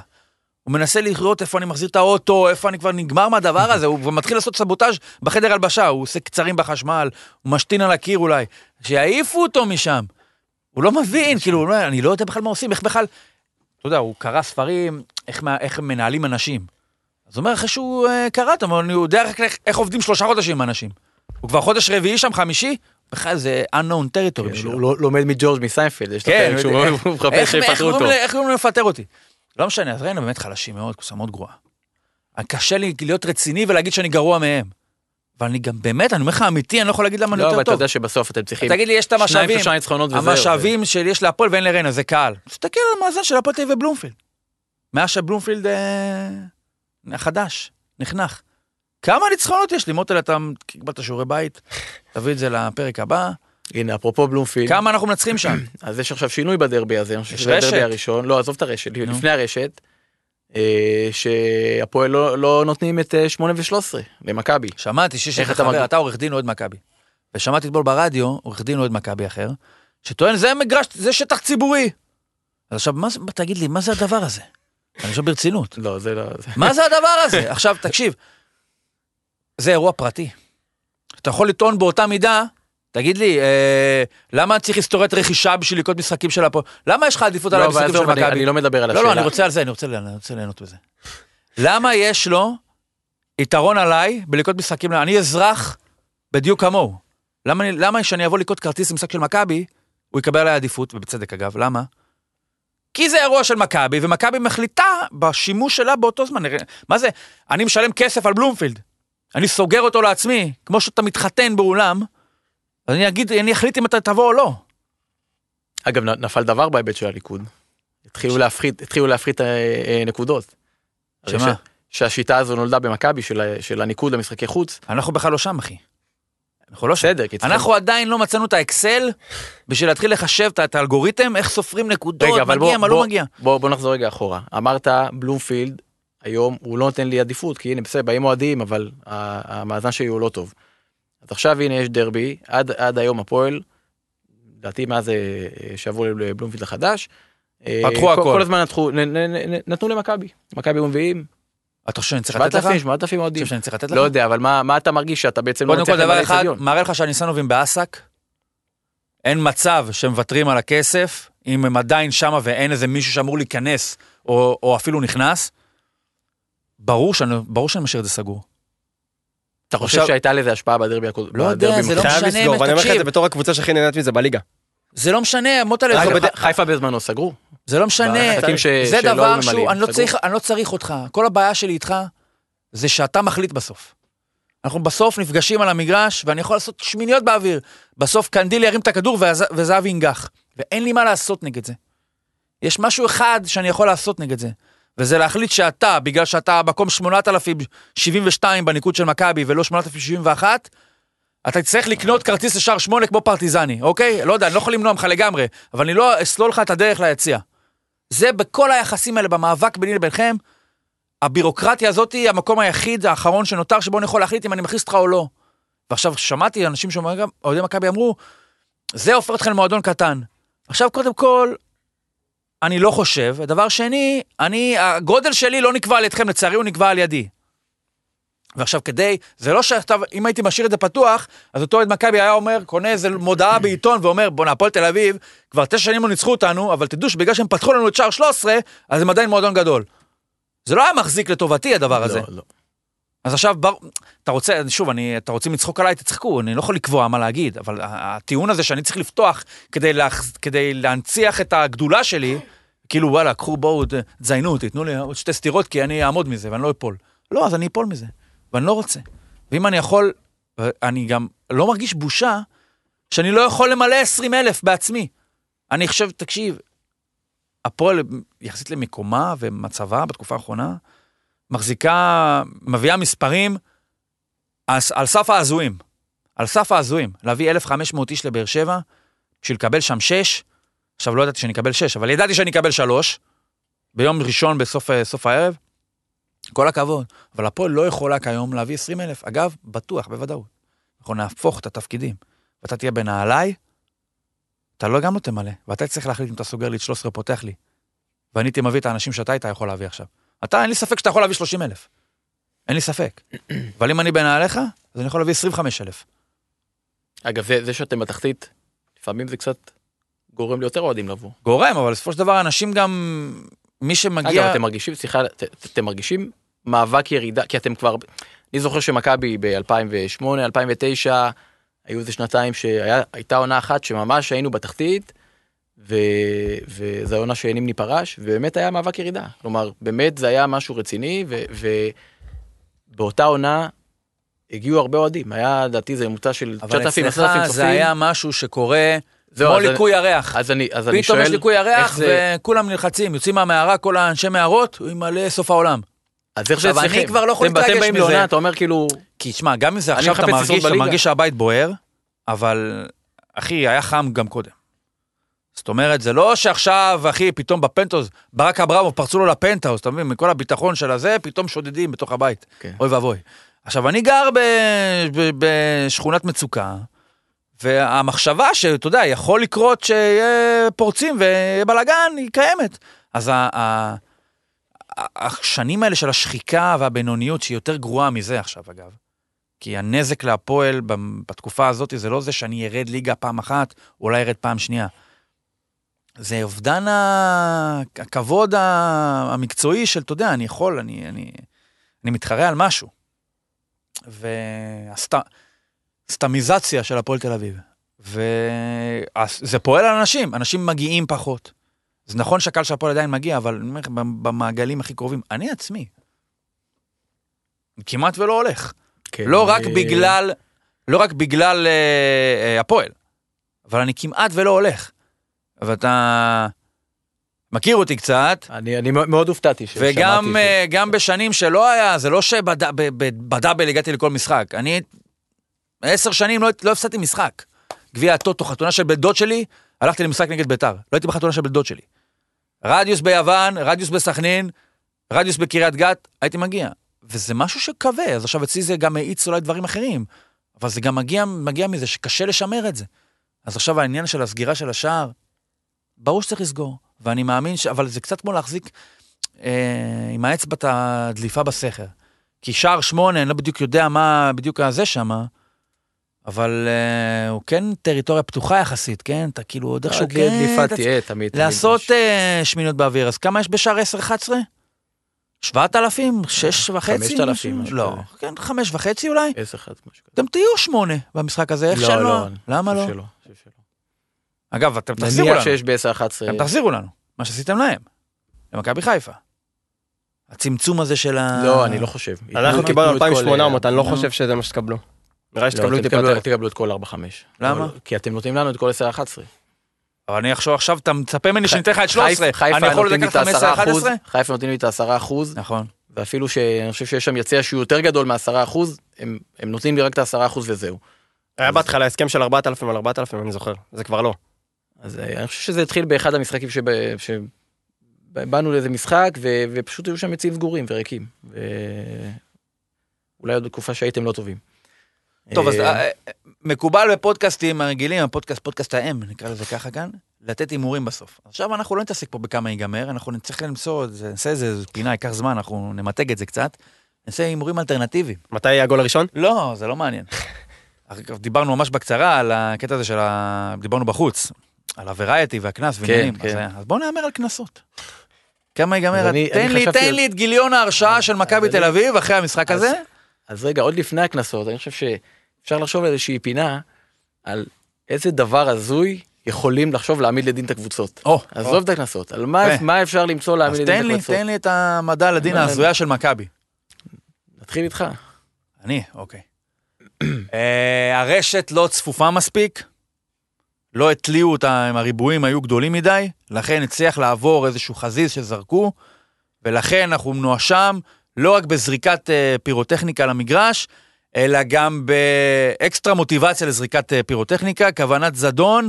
הוא מנסה לראות איפה אני מחזיר את האוטו, איפה אני כבר נגמר מהדבר הזה, הוא מתחיל לעשות סבוטאז' בחדר הלבשה, הוא עושה קצרים בחשמל, הוא משתין על הקיר אולי, שיעיפו אותו משם. הוא לא מבין, כאילו, אני לא יודע בכלל מה עושים, איך בכלל, אתה יודע, הוא קרא ספרים, איך מנהלים אנשים. אז הוא אומר, אחרי שהוא קרא, אתה אומר, אני יודע איך עובדים 3 חודשים אנשים. הוא כבר חודש 4 שם, 5, בכלל זה unknown territory. הוא לומד מג'ורג' מסיינפלד, יש לו פרק שהוא מחפש שיפטרו אותו. איך הוא מפטר אותי? לא משנה, אז ראינו באמת חלשים מאוד, קבוצה מאוד גרועה. קשה לי להיות רציני ולהגיד שאני גרוע מהם. אבל אני גם באמת, אני אומר לך אמיתי, אני לא יכול להגיד למה אני יותר טוב. לא, אבל אתה יודע שבסוף אתם צריכים... תגיד לי, יש את המשאבים. 2-3 ניצחונות וזהו. המשאבים שיש להפועל ואין לריינה, זה קהל. תסתכל על המאזן של הפועל תל אביב ובלומפילד. מאז שבלומפילד החדש, נחנך. כמה ניצחונות יש לי? מוטלה, אתה קיבלת שיעורי בית, תביא את זה לפרק הבא. הנה, אפרופו בלומפילד. כמה אנחנו מנצחים שם? אז יש עכשיו שינוי בדרבי הזה. יש רשת. הדרבי הראשון, לא, עזוב את הרשת, לפני הרשת, שהפועל לא נותנים את 8 ו-13 למכבי. שמעתי שיש לך חבר, אתה עורך דין עוד מכבי. ושמעתי אתמול ברדיו, עורך דין עוד מכבי אחר, שטוען, זה מגרש, זה שטח ציבורי. אז עכשיו, תגיד לי, מה זה הדבר הזה? אני חושב ברצינות. לא, זה לא... מה זה הדבר הזה? עכשיו, תקשיב, זה אירוע פרטי. אתה יכול לטעון באותה מידה, תגיד לי, למה צריך היסטוריית רכישה בשביל לקרות משחקים של הפועל? למה יש לך עדיפות על המשחקים של מכבי? אני לא מדבר על השאלה. לא, אני רוצה על זה, אני רוצה ליהנות בזה. למה יש לו יתרון עליי בלקרות משחקים? אני אזרח בדיוק כמוהו. למה כשאני אבוא לקרות כרטיס למשחק של מכבי, הוא יקבל עליי עדיפות, ובצדק אגב, למה? כי זה אירוע של מכבי, ומכבי מחליטה בשימוש שלה באותו זמן. מה זה? אני משלם כסף על בלומפילד. אני סוגר אותו לעצמי, כמו שאתה מתחתן באולם. אז אני אחליט אם אתה תבוא או לא. אגב, נפל דבר בהיבט של הליכוד. התחילו להפחית נקודות. שמה? שהשיטה הזו נולדה במכבי של הניקוד למשחקי חוץ. אנחנו בכלל לא שם, אחי. אנחנו לא שדר, אנחנו עדיין לא מצאנו את האקסל, בשביל להתחיל לחשב את האלגוריתם, איך סופרים נקודות, מגיע, מה לא מגיע. בוא נחזור רגע אחורה. אמרת, בלומפילד, היום הוא לא נותן לי עדיפות, כי הנה, בסדר, באים מועדים, אבל המאזן שלי הוא לא טוב. אז עכשיו הנה יש דרבי, עד היום הפועל, דעתי מאז שעברו לבלומפילד החדש, פתחו הכל. כל הזמן נתנו למכבי, מכבי ומביאים, אתה חושב שאני צריך לתת לך? 7,000 מועדים. אתה חושב שאני צריך לתת לך? לא יודע, אבל מה אתה מרגיש שאתה בעצם לא נצטרך למלא סדיון? מראה לך שהניסנובים בעסק, אין מצב שמוותרים על הכסף, אם הם עדיין שמה ואין איזה מישהו שאמור להיכנס, או אפילו נכנס, ברור שאני משאיר את זה סגור. אתה חושב שהייתה לזה השפעה בדרבי? לא יודע, זה לא משנה, ואני אומר לך את זה בתור הקבוצה שהכי נהנית מזה בליגה. זה לא משנה, מוטלה. חיפה בזמנו סגרו. זה לא משנה, זה דבר שהוא, אני לא צריך אותך, כל הבעיה שלי איתך, זה שאתה מחליט בסוף. אנחנו בסוף נפגשים על המגרש, ואני יכול לעשות שמיניות באוויר, בסוף קנדיל ירים את הכדור, וזהב ינגח, ואין לי מה לעשות נגד זה. יש משהו אחד שאני יכול לעשות נגד זה, וזה להחליט שאתה, בגלל שאתה במקום 8,072 בניקוד של מכבי, ולא 8,071, אתה צריך לקנות כרטיס לשער 8 כמו פרטיזני, אוקיי? לא יודע, אני לא יכול למנוע ממך לגמרי, אבל אני לא אסלול לך את הדרך ליציאה. זה בכל היחסים האלה, במאבק ביני לבינכם, הבירוקרטיה הזאת היא המקום היחיד, האחרון שנותר, שבו אני יכול להחליט אם אני מכניס אותך או לא. ועכשיו שמעתי אנשים שאומרים, אוהדי מכבי אמרו, זה הופך אתכם למועדון קטן. עכשיו קודם כל, אני לא חושב, הדבר שני, הגודל שלי לא נקבע על ידכם, לצערי הוא נקבע על ידי. ועכשיו כדי, זה לא שכתב, אם הייתי משאיר את זה פתוח, אז אותו אוהד מכבי היה אומר, קונה איזה מודעה בעיתון, ואומר, בוא נפול תל אביב, כבר 9 שנים לא ניצחו אותנו, אבל תדעו שבגלל שהם פתחו לנו את שער 13, אז הם עדיין מועדון גדול. זה לא היה מחזיק לטובתי הדבר הזה. לא, לא. אז עכשיו, אתה רוצה, שוב, אתה רוצים לצחוק עליי, תצחקו, אני לא יכול לקבוע מה להגיד, אבל הטיעון הזה שאני צריך לפתוח, כדי להנציח את הגדולה שלי, כאילו, וואלה, קחו, בואו, תזיינו, תתנו לי עוד 2 סטירות, כי אני אעמוד מזה, ואני לא אפול. לא, אז אני אפול מזה. ואני לא רוצה. ואם אני יכול, אני גם לא מרגיש בושה, שאני לא יכול למלא 20,000 בעצמי. אני חושב, תקשיב, הפועל, יחסית למקומה ומצבה בתקופה האחרונה, מחזיקה, מביאה מספרים על סף האזויים. על סף האזויים. להביא 1,500 איש לבאר שבע, בשביל לקבל שם 6, עכשיו לא ידעתי שאני אקבל 6, אבל ידעתי שאני אקבל 3, ביום ראשון בסוף הערב, כל הכבוד, אבל הפועל לא יכולה כיום להביא 20,000, אגב, בטוח, בוודאות. אנחנו נהפוך את התפקידים, ואתה תהיה בנעליי, אתה לא גם לא תמלא, ואתה צריך להחליט אם אתה סוגר לי את 13 פותח לי, ואני תמביא את האנשים שאתה היית יכול להביא עכשיו. אתה, אין לי ספק שאתה יכול להביא 30,000. אין לי ספק. אבל אם אני בנעליך, אז אני יכול להביא 25,000. אגב, זה שאתם בתחתית, לפעמים זה קצת גורם ליותר אוהדים לבוא. גורם, אבל בסופו של דבר, אנשים גם... מי שמגיע... אגב, אתם מרגישים, סליחה, אתם מרגישים מאבק ירידה, כי אתם כבר... אני זוכר שמכבי ב-2008, 2009, היו איזה שנתיים שהייתה עונה אחת שממש היינו בתחתית, וזו עונה שהענים ניפרש, ובאמת היה מאבק ירידה. כלומר, באמת זה היה משהו רציני, ובאותה עונה הגיעו הרבה אוהדים. היה, דעתי, זה מוצא של 9,000, 10,000 צופים. זה היה משהו שקורה... כמו ליקוי הריח, פתאום יש ליקוי הריח וכולם נלחצים, יוצאים מהמערה כל האנשי מערות, הוא ימלא סוף העולם. עכשיו אני כבר לא יכול להתרגש מזה, אתה אומר כאילו... כי תשמע, גם אם זה עכשיו אתה מרגיש שהבית בוער, אבל אחי, היה חם גם קודם. זאת אומרת, זה לא שעכשיו אחי, פתאום בפנטאוז, ברק אברהם פרצו לו לפנטאוז, אתה מבין, מכל הביטחון של הזה, פתאום שודדים בתוך הבית, אוי ואבוי. עכשיו אני גר בשכונת מצוקה, והמחשבה שאתה יודע, יכול לקרות שיהיה פורצים ובלגן היא קיימת. אז השנים האלה של השחיקה והבינוניות, שהיא יותר גרועה מזה עכשיו אגב, כי הנזק להפועל בתקופה הזאת, זה לא זה שאני ירד ליגה פעם אחת, אולי ירד פעם שנייה. זה אובדן הכבוד המקצועי של, אתה יודע, אני יכול, אני מתחרה על משהו. סטמיזציה של הפועל תל אביב, וזה פועל על אנשים, אנשים מגיעים פחות, זה נכון שקל שהפועל עדיין מגיע, אבל במעגלים הכי קרובים, אני עצמי, כמעט ולא הולך, לא רק בגלל הפועל, אבל אני כמעט ולא הולך, ואתה מכיר אותי קצת, אני מאוד הופתעתי, וגם בשנים שלא היה, זה לא שבדאבל הגעתי לכל משחק, אני 10 שנים לא הפסדתי משחק. גביע הטוטו, חתונה של בן דוד שלי, הלכתי למשחק נגד ביתר. לא הייתי בחתונה של בן דוד שלי. רדיוס ביוון, רדיוס בסכנין, רדיוס בקריית גת, הייתי מגיע. וזה משהו שקווה, אז עכשיו אצלי זה גם העיץ אולי דברים אחרים, אבל זה גם מגיע מזה שקשה לשמר את זה. אז עכשיו העניין של הסגירה של השער, ברור שצריך לסגור, ואני מאמין אבל זה קצת כמו להחזיק עם האצבע הדליפה בסכר, כי שער 8, אני לא בדיוק יודע מה בדיוק הזה שם, אבל הוא כן טריטוריה פתוחה יחסית, כן? אתה כאילו עוד איכשהו כן, לעשות שמיניות באוויר, אז כמה יש בשער 10-11? 7,000? 6,500? 5,000. לא, כן, 5,500 אולי? 10,000. אתם תהיו 8 במשחק הזה, איך שלא? לא, למה לא? אגב, אתם תחזירו לנו. נניח שיש ב-10-11. אתם תחזירו לנו, מה שעשיתם להם. למכבי חיפה. הצמצום הזה של ה... לא, אני לא חושב. אנחנו קיבלנו 2,800, אני לא חושב שזה מה שתקבלו. נראה שתקבלו את כל 4-5. למה? כי אתם נותנים לנו את כל 10-11. אבל אני אחשוב עכשיו, אתה מצפה ממני שניתן לך את 13, אני יכול לקחת 15-11? חיפה נותנים לי את 10%, נכון. ואפילו שאני חושב שיש שם יציאה שהוא יותר גדול מה-10%, הם נותנים לי רק את 10% וזהו. היה בהתחלה הסכם של 4,000 על 4,000, אני זוכר, זה כבר לא. אז אני חושב שזה התחיל באחד המשחקים שבאנו לאיזה משחק, ופשוט היו שם יציאים סגורים וריקים, ואולי עוד תקופה שהייתם לא טובים. טוב, אז מקובל בפודקאסטים הרגילים, הפודקאסט האם, נקרא לזה ככה כאן, לתת אימורים בסוף. עכשיו אנחנו לא נתעסק פה בכמה ייגמר, אנחנו נצטרך למצוא, נעשה איזה פינה, ייקח זמן, אנחנו נמתג את זה קצת, נעשה אימורים אלטרנטיביים. מתי היה הגול הראשון? לא, זה לא מעניין. דיברנו ממש בקצרה על הקטע הזה של, דיברנו בחוץ, על הוורייטי והכנס ועניינים, אז בואו נאמר על כנסות. כמה ייגמר, תן לי את גיליון ההרשעה של מכבי תל אביב אחרי המשחק הזה. אז רגע, עוד לפני הכנסות, אני חושב שאפשר לחשוב על איזושהי פינה, על איזה דבר הזוי יכולים לחשוב להעמיד לדין את הקבוצות. עזוב את הכנסות, על מה אפשר למצוא להעמיד לדין את הקבוצות. אז תן לי את המדע לדין ההזויה של מכבי. נתחיל איתך. אני, אוקיי. הרשת לא צפופה מספיק, לא התליעו אותה, הריבועים היו גדולים מדי, לכן הצליח לעבור איזשהו חזיז שזרקו, ולכן אנחנו נואשם, לא רק בזריקת פירוטכניקה למגרש, אלא גם באקסטרה מוטיבציה לזריקת פירוטכניקה, כוונת זדון,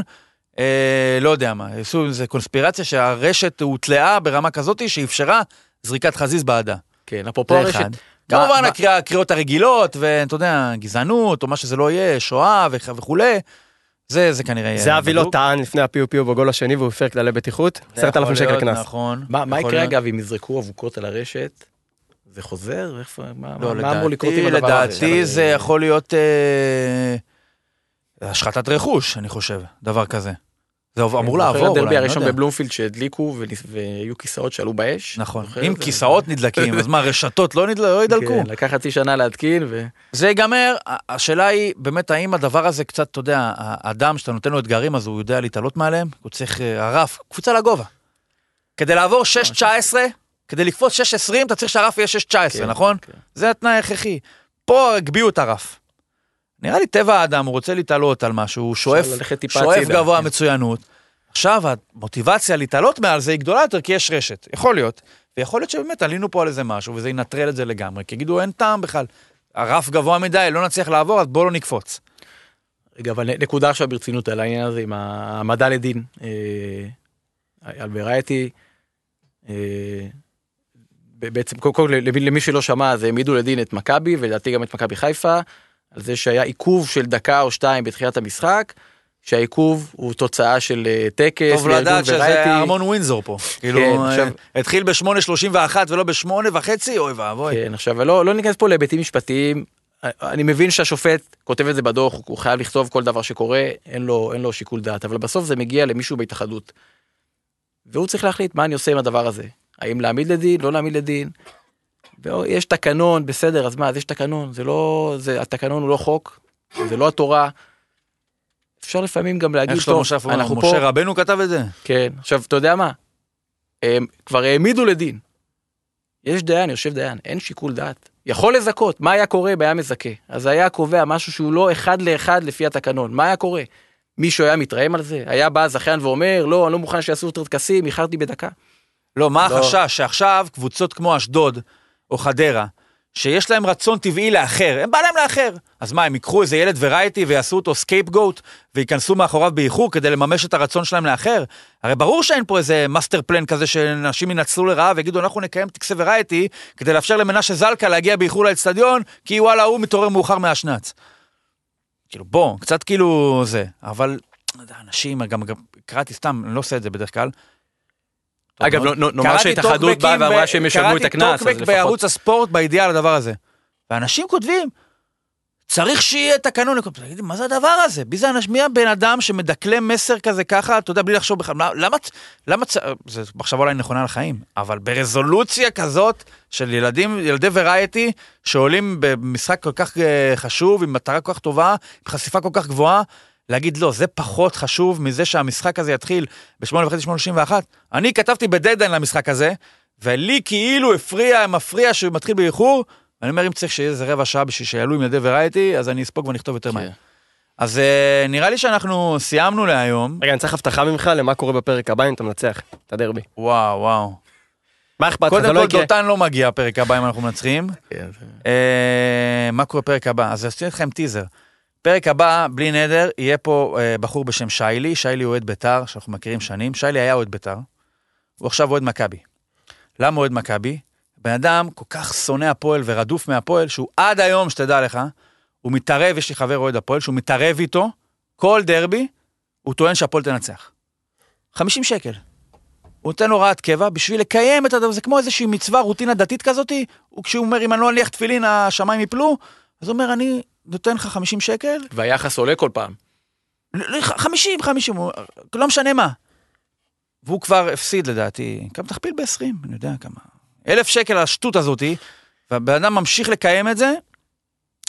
לא יודע מה, זה קונספירציה שהרשת הוטלעה ברמה כזאת שאפשרה זריקת חזיז בעדה. כן, אפרופו הרשת. כמובן הקריאות הרגילות, ואתה יודע, גזענות, או מה שזה לא יהיה, שואה וכו'. זה כנראה... זה אבי לא טען לפני הפיו-פיו בגול השני, והוא הפר כללי בטיחות, 10,000 שקל קנס. נכון. מה יקרה אגב אם יזרקו אבוקות על הרשת? זה חוזר? מה אמור לקרות עם הדבר הזה? לדעתי זה יכול להיות השחטת רכוש, אני חושב, דבר כזה. זה אמור לעבור. דרבי הראשון בבלומפילד שהדליקו והיו כיסאות שעלו באש. נכון, אם כיסאות נדלקים, אז מה, רשתות לא ידלקו? לקח חצי שנה להתקין ו... זה ייגמר, השאלה היא באמת האם הדבר הזה קצת, אתה יודע, האדם שאתה נותן לו אתגרים, אז הוא יודע להתעלות מעליהם, הוא צריך הרף, קפוצה לגובה. כדי לעבור 6-19... כדי לקפוץ 6-20, אתה צריך שהרף יהיה 6-19, נכון? זה התנאי ההכרחי. פה הגביעו את הרף. נראה לי טבע האדם, הוא רוצה להתעלות על משהו, הוא שואף גבוה מצוינות. עכשיו, המוטיבציה להתעלות מעל זה היא גדולה יותר, כי יש רשת. יכול להיות. ויכול להיות שבאמת עלינו פה על איזה משהו, וזה ינטרל את זה לגמרי, כי יגידו, אין טעם בכלל. הרף גבוה מדי, לא נצליח לעבור, אז בואו לא נקפוץ. רגע, אבל נקודה עכשיו ברצינות על העניין הזה, עם המדע לדין. בעצם, קודם כל, למי שלא שמע, זה העמידו לדין את מכבי, ולדעתי גם את מכבי חיפה, על זה שהיה עיכוב של דקה או שתיים בתחילת המשחק, שהעיכוב הוא תוצאה של טקס. טוב לדעת שזה ארמון ווינזור פה. כאילו, התחיל ב-8:31 ולא ב-8:30, אוי ואבוי. כן, עכשיו, לא ניכנס פה להיבטים משפטיים, אני מבין שהשופט כותב את זה בדוח, הוא חייב לכתוב כל דבר שקורה, אין לו שיקול דעת, אבל בסוף זה מגיע למישהו בהתאחדות. והוא צריך להחליט מה אני עושה עם הדבר הזה. האם להעמיד לדין, לא להעמיד לדין, יש תקנון, בסדר, אז מה, אז יש תקנון, התקנון הוא לא חוק, זה לא התורה, אפשר לפעמים גם להגיד, טוב, אנחנו פה, משה רבנו כתב את זה? כן, עכשיו, אתה יודע מה, כבר העמידו לדין, יש דיין, יושב דיין, אין שיקול דעת, יכול לזכות, מה היה קורה, היה מזכה, אז היה קובע משהו שהוא לא אחד לאחד לפי התקנון, מה היה קורה? מישהו היה מתרעם על זה, היה בא זכיין ואומר, לא, אני לא מוכן שיעשו תרקסים, איחרתי בדקה. לא, מה החשש? שעכשיו קבוצות כמו אשדוד או חדרה, שיש להם רצון טבעי לאחר, הם בא להם לאחר. אז מה, הם יקחו איזה ילד ורייטי ויעשו אותו סקייפגוט, וייכנסו מאחוריו באיחור כדי לממש את הרצון שלהם לאחר? הרי ברור שאין פה איזה מאסטר פלן כזה שאנשים ינצלו לרעה ויגידו, אנחנו נקיים טקסי ורייטי, כדי לאפשר למנשה זלקה להגיע באיחור לאצטדיון, כי וואלה, הוא מתעורר מאוחר מהשנץ. כאילו, בוא, קצת כאילו זה, אבל אנשים, גם קראתי סתם, אני לא עושה את זה בדרך כלל, אגב, נאמר שהתאחדות באה ואמרה שהם ישלמו את הקנס. קראתי טוקבק בערוץ הספורט בידיעה על הדבר הזה. ואנשים כותבים, צריך שיהיה תקנון. מה זה הדבר הזה? מי הבן אדם שמדקלם מסר כזה ככה, אתה יודע, בלי לחשוב בכלל, למה, זה מחשבה אולי נכונה לחיים, אבל ברזולוציה כזאת של ילדים, ילדי ורייטי, שעולים במשחק כל כך חשוב, עם מטרה כל כך טובה, עם חשיפה כל כך גבוהה, להגיד לא, זה פחות חשוב מזה שהמשחק הזה יתחיל ב-8:30-8:31. אני כתבתי בדדליין למשחק הזה, ולי כאילו מפריע שהוא מתחיל באיחור, אני אומר אם צריך שיהיה איזה רבע שעה בשביל שיעלו עם ידי ורייטי, אז אני אספוג ונכתוב יותר מהר. אז נראה לי שאנחנו סיימנו להיום. רגע, אני צריך הבטחה ממך למה קורה בפרק הבא אם אתה מנצח, את הדרבי. וואו, וואו. מה אכפת? קודם כל דותן לא מגיע פרק הבא אם אנחנו מנצחים. מה קורה פרק הבא? אז אשתין אתכם טיזר. פרק הבא, בלי נדר, יהיה פה בחור בשם שיילי. שיילי הוא אוהד ביתר, שאנחנו מכירים שנים. שיילי היה אוהד ביתר, הוא עכשיו אוהד מכבי. למה אוהד מכבי? בן אדם כל כך שונא הפועל ורדוף מהפועל, שהוא עד היום, שתדע לך, הוא מתערב, יש לי חבר אוהד הפועל, שהוא מתערב איתו, כל דרבי, הוא טוען שהפועל תנצח. 50 שקל. הוא נותן הוראת קבע, בשביל לקיים את הדבר, זה כמו איזושהי מצווה, רוטינה דתית כזאת, וכשהוא אומר, אם אני לא אניח תפילין, השמיים יפלו, אז הוא אומר, אני נותן לך 50 שקל. והיחס עולה כל פעם. 50, לא משנה מה. והוא כבר הפסיד לדעתי, כמה תכפיל ב-20, אני יודע כמה. 1,000 שקל השטות הזאת, והבן אדם ממשיך לקיים את זה,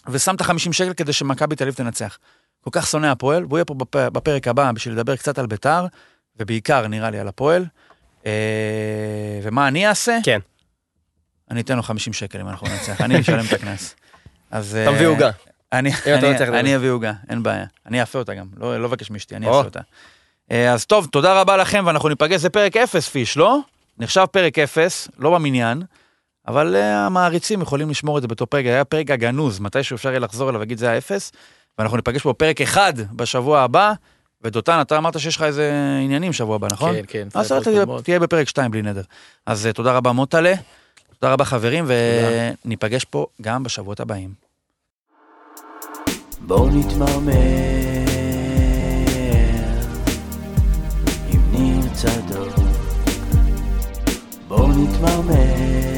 ושם את 50 שקל כדי שמכבי תל אביב תנצח. כל כך שונא הפועל, והוא יהיה פה בפרק הבא, בשביל לדבר קצת על ביתר, ובעיקר נראה לי על הפועל. ומה אני אעשה? כן. אני אתן לו 50 שקל אם אנחנו נצח, אני אשלם את הקנס. אתה מביא הוגה. אני אביא הוגה, אין בעיה. אני אעפה אותה גם, לא אבקש משתי, אני אעשה אותה. אז טוב, תודה רבה לכם, ואנחנו ניפגש, זה פרק 0 פיש, לא? נחשב פרק 0, לא במניין, אבל המעריצים יכולים לשמור את זה בתור פרק, היה פרק הגנוז, מתי שאפשר יהיה לחזור אליו, להגיד זה ה-0, ואנחנו ניפגש פה פרק 1 בשבוע הבא, ודותן, אתה אמרת שיש לך איזה עניינים שבוע הבא, נכון? כן. אז תהיה בפרק 2 בלי נדר. אז תודה רבה מוטלה, תודה רבה חברים, וניפגש פה גם בשבועות הבאים. בואו נתמרמר עם ניר צדוק, בואו נתמרמר